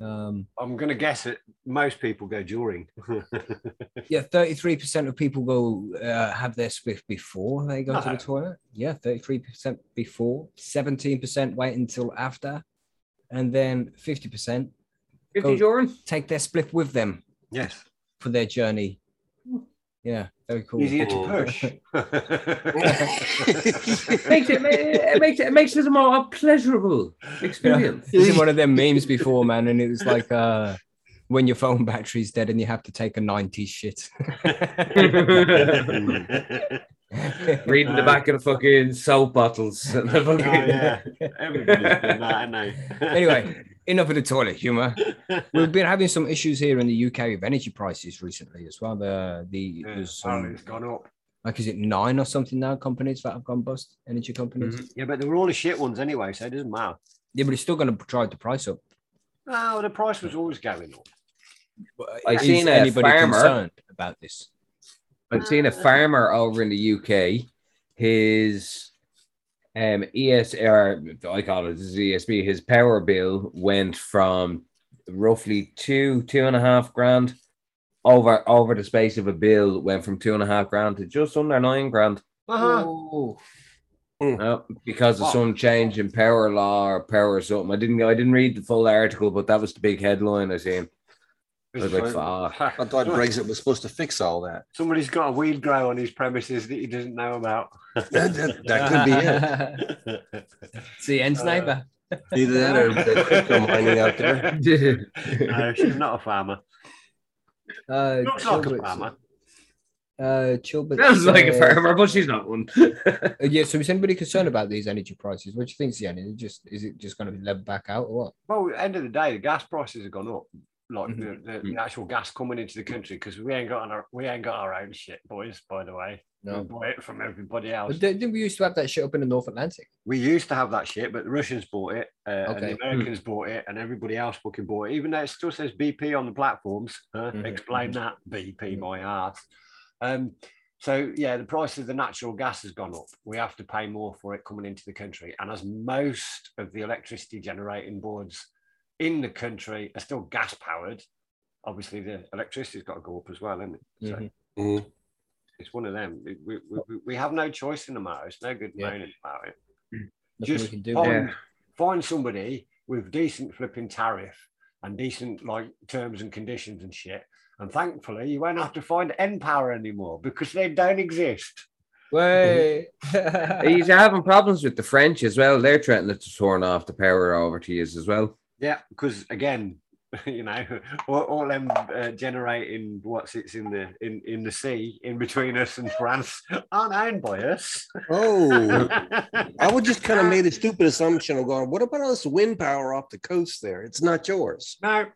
I'm going to guess that most people go during. Yeah, 33% of people go have their spliff before they go to the toilet. Yeah, 33% before, 17% wait until after, and then 50% go during, take their spliff with them. Yes, for their journey. Yeah, very cool. Easier to push. It makes it a more pleasurable experience. I've seen one of them memes before, man, and it was like when your phone battery's dead and you have to take a 90s shit. Reading the back of the fucking soap bottles. Everybody's done that, I know. Anyway, enough of the toilet humor. We've been having some issues here in the UK with energy prices recently as well. It's gone up. Like, is it 9 or something now? Companies that have gone bust, energy companies. Mm-hmm. Yeah, but they were all the shit ones anyway, so it doesn't matter. Yeah, but it's still going to drive the price up. No, the price was always going up. I've seen anybody concerned about this. I've seen a farmer over in the UK, his ESB, his power bill went from roughly $2,500 over the space of a bill, went from $2,500 to just under $9,000. Uh-huh. Because of some change in power law or power something. I didn't read the full article, but that was the big headline I seen. I thought Brexit was supposed to fix all that. Somebody's got a weed grow on his premises that he doesn't know about. That could be it. It's the end's neighbour. Either that or the crypto mining out there. No, she's not a farmer. Looks like a farmer. Chilbert sounds like a farmer, but she's not one. Yeah, so is anybody concerned about these energy prices? What do you think, Sian? Is it just going to be leveled back out or what? Well, at the end of the day, the gas prices have gone up. Like the actual gas coming into the country, because we ain't got our own shit, boys. By the way, we buy it from everybody else. But didn't we used to have that shit up in the North Atlantic? We used to have that shit, but the Russians bought it, and the Americans bought it, and everybody else fucking bought it. Even though it still says BP on the platforms. Explain that, BP, my ass. So yeah, the price of the natural gas has gone up. We have to pay more for it coming into the country, and as most of the electricity generating boards in the country are still gas powered, obviously the electricity's got to go up as well, isn't it? So it's one of them. We have no choice in the matter. It's no good moaning about it. Just find somebody with decent flipping tariff and decent like terms and conditions and shit, and thankfully you won't have to find Npower anymore because they don't exist. Way. He's having problems with the French as well. They're threatening to turn off the power over to you as well. Yeah, because again, you know, all them generating what sits in the sea in between us and France aren't owned by us. Oh, I would just kind of made a stupid assumption of going, what about all this wind power off the coast there? It's not yours. No.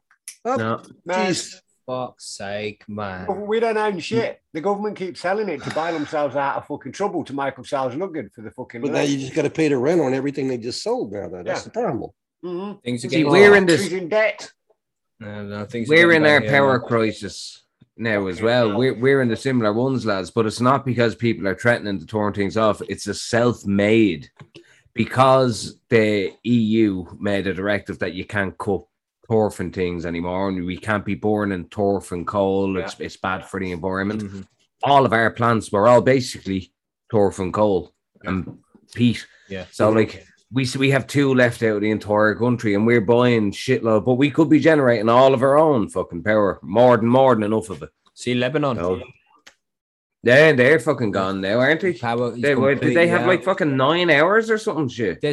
Oh, no. Geez. Fuck's sake, man. We don't own shit. The government keeps selling it to buy themselves out of fucking trouble, to make themselves look good for the fucking... But now you just got to pay the rent on everything they just sold now, though. That's the problem. Mm-hmm. Things are getting... We're in this... in debt. No, we're in our power crisis now as well. We're in the similar ones, lads, but it's not because people are threatening to turn things off. It's a self-made, because the EU made a directive that you can't cut torf and things anymore, and we can't be burning torf and coal. It's bad for the environment. Mm-hmm. All of our plants were all basically torf and coal and peat. Yeah. So like we have two left out of the entire country, and we're buying shitload, but we could be generating all of our own fucking power, more than enough of it. See Lebanon. So, they're fucking gone now, aren't they? Did they have like fucking 9 hours or something shit? They're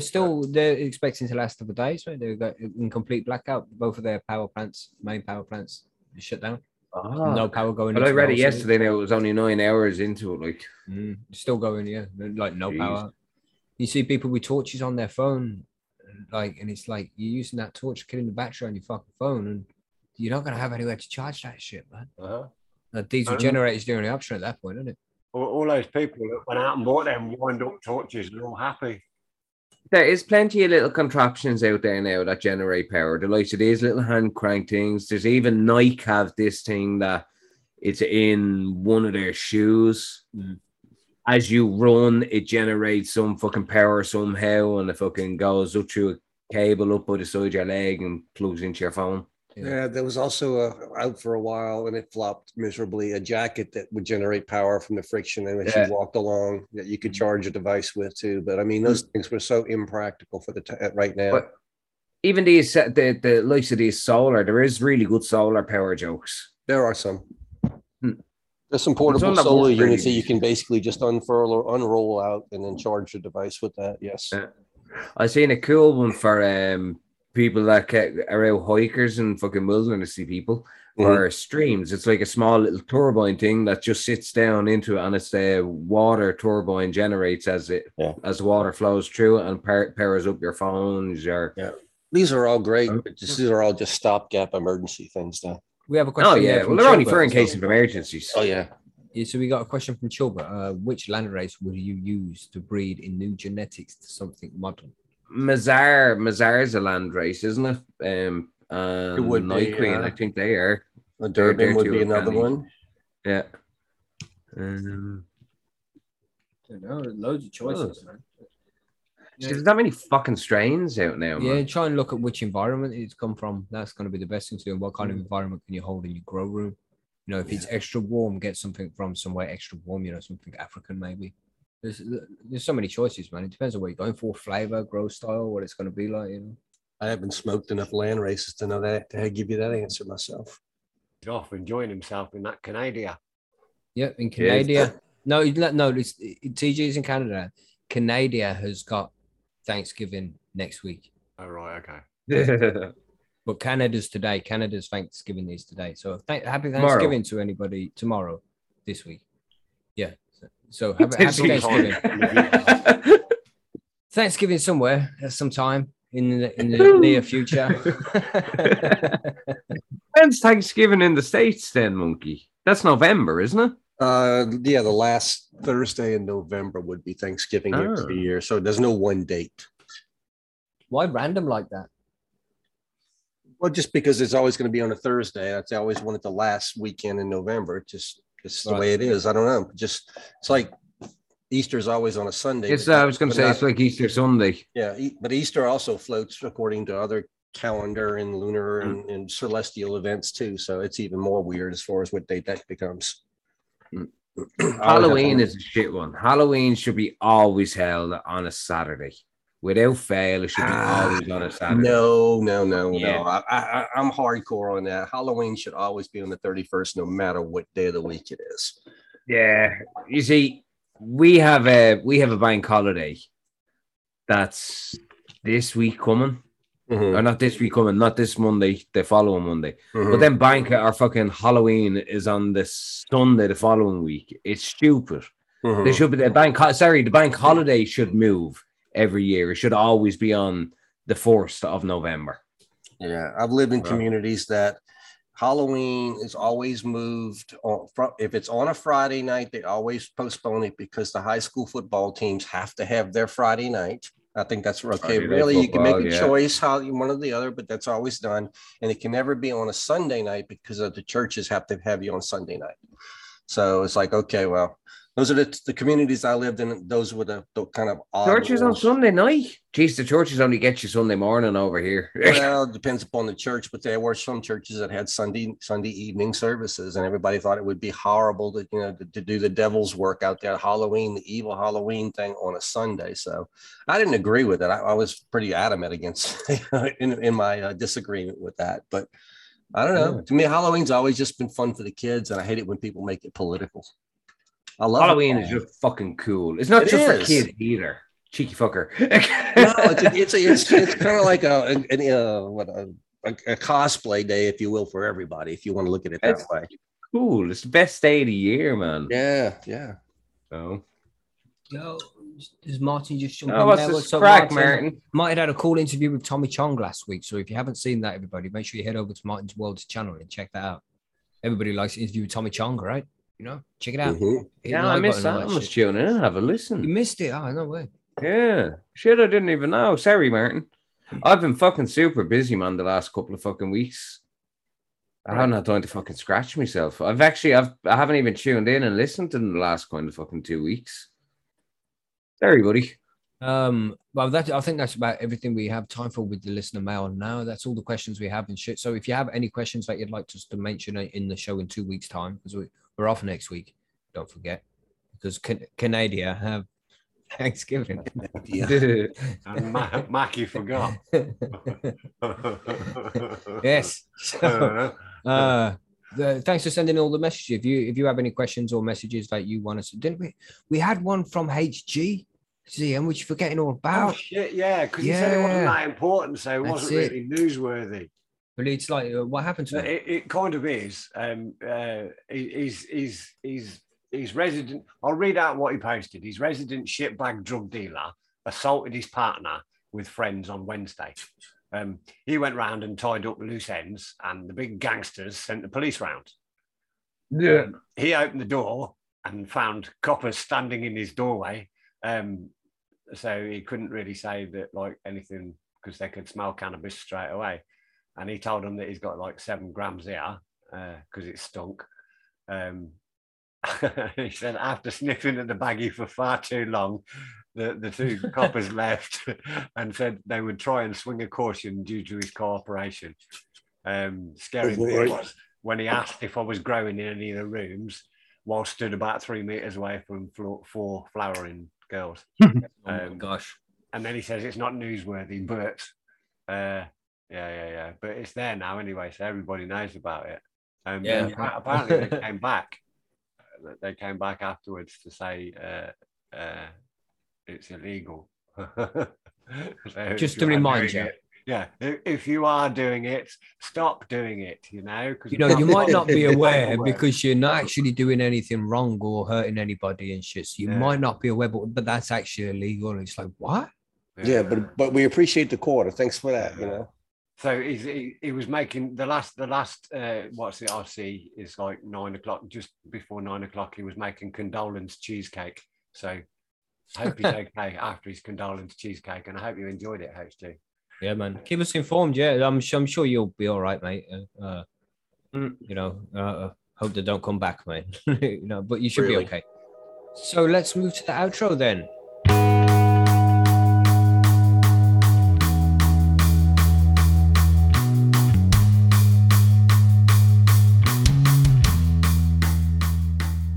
expecting to last a couple of days, right? They've got in complete blackout. Both of their power plants, main power plants, shut down. Oh. No power going. But I read it yesterday. Now it was only 9 hours into it, like still going. Yeah, like no power. You see people with torches on their phone, like, and it's like you're using that torch, killing the battery on your fucking phone, and you're not gonna have anywhere to charge that shit, man. Uh-huh. That diesel generators doing the option at that point, isn't it? All those people that went out and bought them wind up torches and all happy. There is plenty of little contraptions out there now that generate power. The likes of these little hand crank things. There's even Nike have this thing that it's in one of their shoes. Mm. As you run, it generates some fucking power somehow, and it fucking goes up through a cable up by the side of your leg and plugs into your phone. Yeah, there was also out for a while, and it flopped miserably, a jacket that would generate power from the friction and as you walked along that you could charge a device with too. But I mean, those things were so impractical for the right now. But even these the likes of these solar, there is really good solar power jokes. There are some. There's some portable solar units that you can basically just unfurl or unroll out and then charge the device with that. Yes. I seen a cool one for people that are out hikers and fucking wildernessy people, or streams. It's like a small little turbine thing that just sits down into it, and it's the water turbine generates as the water flows through it and powers up your phones. These are all great. But these are all just stopgap emergency things, though. We have a question. Oh yeah, well they're only for in case of emergencies. Oh yeah. Yeah, so we got a question from Chilbert. Which land race would you use to breed in new genetics to something modern? Mazar is a land race, isn't it? It would Night be, Queen, I think they are. Durban would be another one. Yeah. I don't know. Loads of choices, man. Yeah. There's that many fucking strains out now, man. Yeah, try and look at which environment it's come from. That's going to be the best thing to do. And what kind of environment can you hold in your grow room? You know, if it's extra warm, get something from somewhere extra warm, you know, something African maybe. There's so many choices, man. It depends on what you're going for, flavor, grow style, what it's going to be like, you know. I haven't smoked enough land races to know that, to give you that answer myself. He's off enjoying himself in that Canada. Yeah, in Canada. No, it's TG's in Canada. Canada has got Thanksgiving next week. Oh, right, okay. But Canada's today. Canada's Thanksgiving is today. So happy Thanksgiving to anybody tomorrow, this week. Yeah. So happy Thanksgiving. Thanksgiving somewhere at some time in the near future. When's Thanksgiving in the States then, Monkey? That's November, isn't it? The last Thursday in November would be Thanksgiving every year. So there's no one date. Why random like that? Well, just because it's always going to be on a Thursday. I always wanted the last weekend in November. It's the way it is. I don't know. It's like Easter's always on a Sunday. I was going to say it's like Easter Sunday. Yeah, but Easter also floats according to other calendar and lunar and celestial events too. So it's even more weird as far as what date that becomes. Halloween is a shit one. Halloween should be always held on a Saturday. Without fail, it should be always on a Saturday. No. I'm hardcore on that. Halloween should always be on the 31st, no matter what day of the week it is. Yeah. You see, we have a bank holiday that's this week coming. Mm-hmm. Or not this week coming, not this Monday, the following Monday. Mm-hmm. But then Banca or fucking Halloween is on the Sunday the following week. It's stupid. Mm-hmm. They should be the bank holiday should move every year. It should always be on the 1st of November. Yeah, I've lived in communities that Halloween is always moved on. If it's on a Friday night, they always postpone it because the high school football teams have to have their Friday night. I think that's okay. Really, you can make a choice, how one or the other, but that's always done. And it can never be on a Sunday night because of the churches have to have you on Sunday night. So it's like, okay, well, those are the communities I lived in. Those were the kind of odd churches rules. On Sunday night. Jeez, the churches only get you Sunday morning over here. Well, it depends upon the church, but there were some churches that had Sunday evening services, and everybody thought it would be horrible to to do the devil's work out there, Halloween, the evil Halloween thing on a Sunday. So I didn't agree with it. I was pretty adamant against in my disagreement with that, but I don't know. Yeah. To me, Halloween's always just been fun for the kids, and I hate it when people make it political. I love Halloween is just fucking cool. It's not just for kids either. Cheeky fucker. No, it's kind of like a cosplay day, if you will, for everybody. If you want to look at it that way. Cool. It's the best day of the year, man. Yeah, yeah. So, does Martin just jump in there? What's up, Martin? Martin had a cool interview with Tommy Chong last week. So if you haven't seen that, everybody, make sure you head over to Martin's World's channel and check that out. Everybody likes to interview with Tommy Chong, right? You know, check it out. Mm-hmm. Yeah, I missed that. I must tune in and have a listen. You missed it? Oh, no way. Yeah. Shit, I didn't even know. Sorry, Martin. I've been fucking super busy, man, the last couple of fucking weeks. I haven't had time to fucking scratch myself. I haven't even tuned in and listened in the last kind of fucking 2 weeks. Sorry, buddy. Well, I think that's about everything we have time for with the listener mail now. That's all the questions we have and shit. So if you have any questions that you'd like us to mention in the show in 2 weeks' time, because we're off next week, don't forget, because Canada have Thanksgiving. And Mackie forgot. Yes. So, thanks for sending all the messages. If you have any questions or messages that you want us to, didn't we had one from HG. CM, which you're forgetting all about. Oh, shit, yeah, because he said it wasn't that important, so it wasn't really newsworthy. But it's like, what happened to him? It kind of is. He's resident. I'll read out what he posted. His resident shitbag drug dealer assaulted his partner with friends on Wednesday. He went round and tied up loose ends, and the big gangsters sent the police round. Yeah. He opened the door and found coppers standing in his doorway. So he couldn't really say that like anything because they could smell cannabis straight away. And he told them that he's got like 7 grams here because it stunk. He said after sniffing at the baggie for far too long, the two coppers left and said they would try and swing a caution due to his cooperation. Scary bit was when he asked if I was growing in any of the rooms while stood about 3 meters away from 4 flowering girls. Oh my gosh. And then he says it's not newsworthy, but but it's there now anyway, so everybody knows about it. Apparently they came back. They came back afterwards to say it's illegal. So just to remind you. Yeah, if you are doing it, stop doing it, you might not be aware because you're not actually doing anything wrong or hurting anybody and shit. So you might not be aware, but that's actually illegal. And it's like, what? Yeah, but we appreciate the quarter. Thanks for that, So he was making the last I see is like 9 o'clock, just before 9 o'clock, he was making condolence cheesecake. So I hope he's okay after his condolence cheesecake. And I hope you enjoyed it, HG. Yeah, man. Keep us informed. Yeah, I'm sure you'll be all right, mate. Hope they don't come back, mate. But you should be okay. So let's move to the outro then.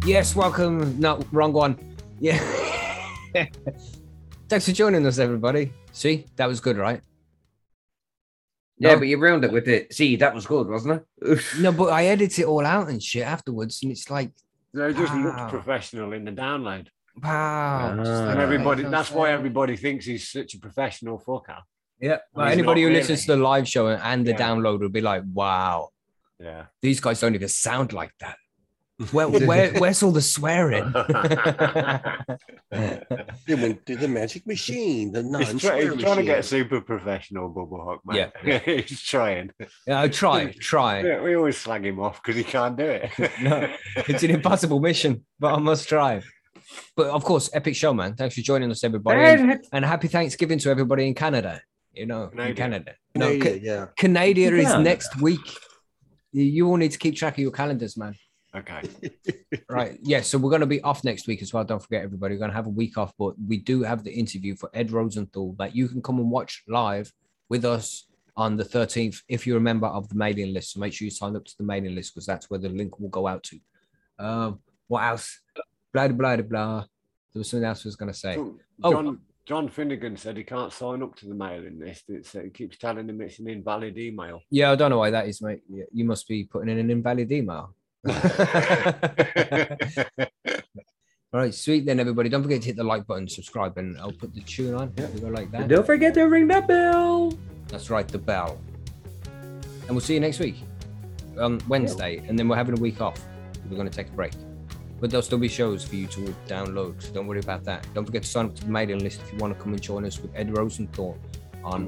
Yes, welcome. No, wrong one. Yeah. Thanks for joining us, everybody. See, that was good, right? No. Yeah, but you ruined it with it. See, that was good, wasn't it? No, but I edit it all out and shit afterwards, and it's like... They just looked professional in the download. Wow. And everybody, that's why everybody thinks he's such a professional fucker. Yeah. Like anybody who listens to the live show and the download will be like, wow. Yeah. These guys don't even sound like that. Where's all the swearing? They went to the magic machine. The non-swearing machine. He's trying to get super professional, Bubba Hawk, man. Yeah. He's trying. Yeah, I try. Yeah, we always slag him off because he can't do it. No, it's an impossible mission, but I must try. But of course, epic show, man. Thanks for joining us, everybody. And happy Thanksgiving to everybody in Canada. You know, Canada is next week. You all need to keep track of your calendars, man. Okay. Right. Yeah. So we're going to be off next week as well. Don't forget, everybody. We're going to have a week off, but we do have the interview for Ed Rosenthal that you can come and watch live with us on the 13th if you're a member of the mailing list. So make sure you sign up to the mailing list because that's where the link will go out to. What else? Blah, blah, blah, blah. There was something else I was going to say. John Finnegan said he can't sign up to the mailing list. It keeps telling him it's an invalid email. Yeah, I don't know why that is, mate. You must be putting in an invalid email. All right, sweet then, everybody. Don't forget to hit the like button, subscribe, and I'll put the tune on. Yeah, we go like that. And don't forget to ring that bell. That's right, the bell. And we'll see you next week on Wednesday, and then we're having a week off. We're going to take a break, but there'll still be shows for you to download, so don't worry about that. Don't forget to sign up to the mailing list if you want to come and join us with Ed Rosenthal on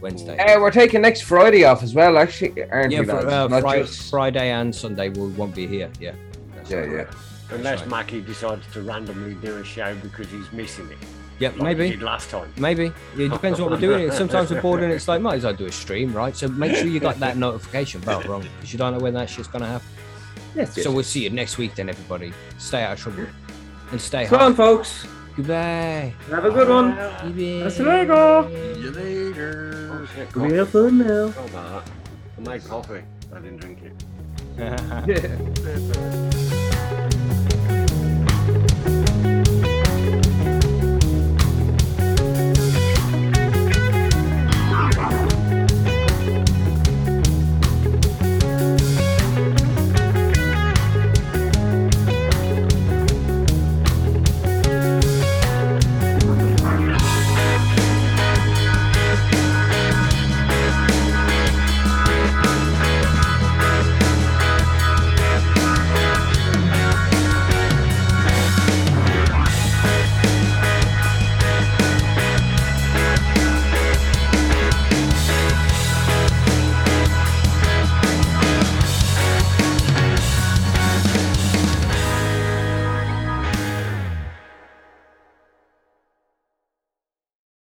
Wednesday. We're taking next Friday off as well, actually. Friday and Sunday we won't be here. Yeah. Unless Mackie decides to randomly do a show because he's missing it. Yeah, like maybe. He did last time. Maybe. It depends what we're doing. Sometimes we're bored and it's like, might as well do a stream, right? So make sure you got that notification bell wrong because you don't know when that shit's going to happen. Yes. So we'll see you next week then, everybody. Stay out of trouble and stay home. Come on, folks. Goodbye. Have a good one. Goodbye. See you later. See you later. Give me a phone now. I made coffee. I didn't drink it.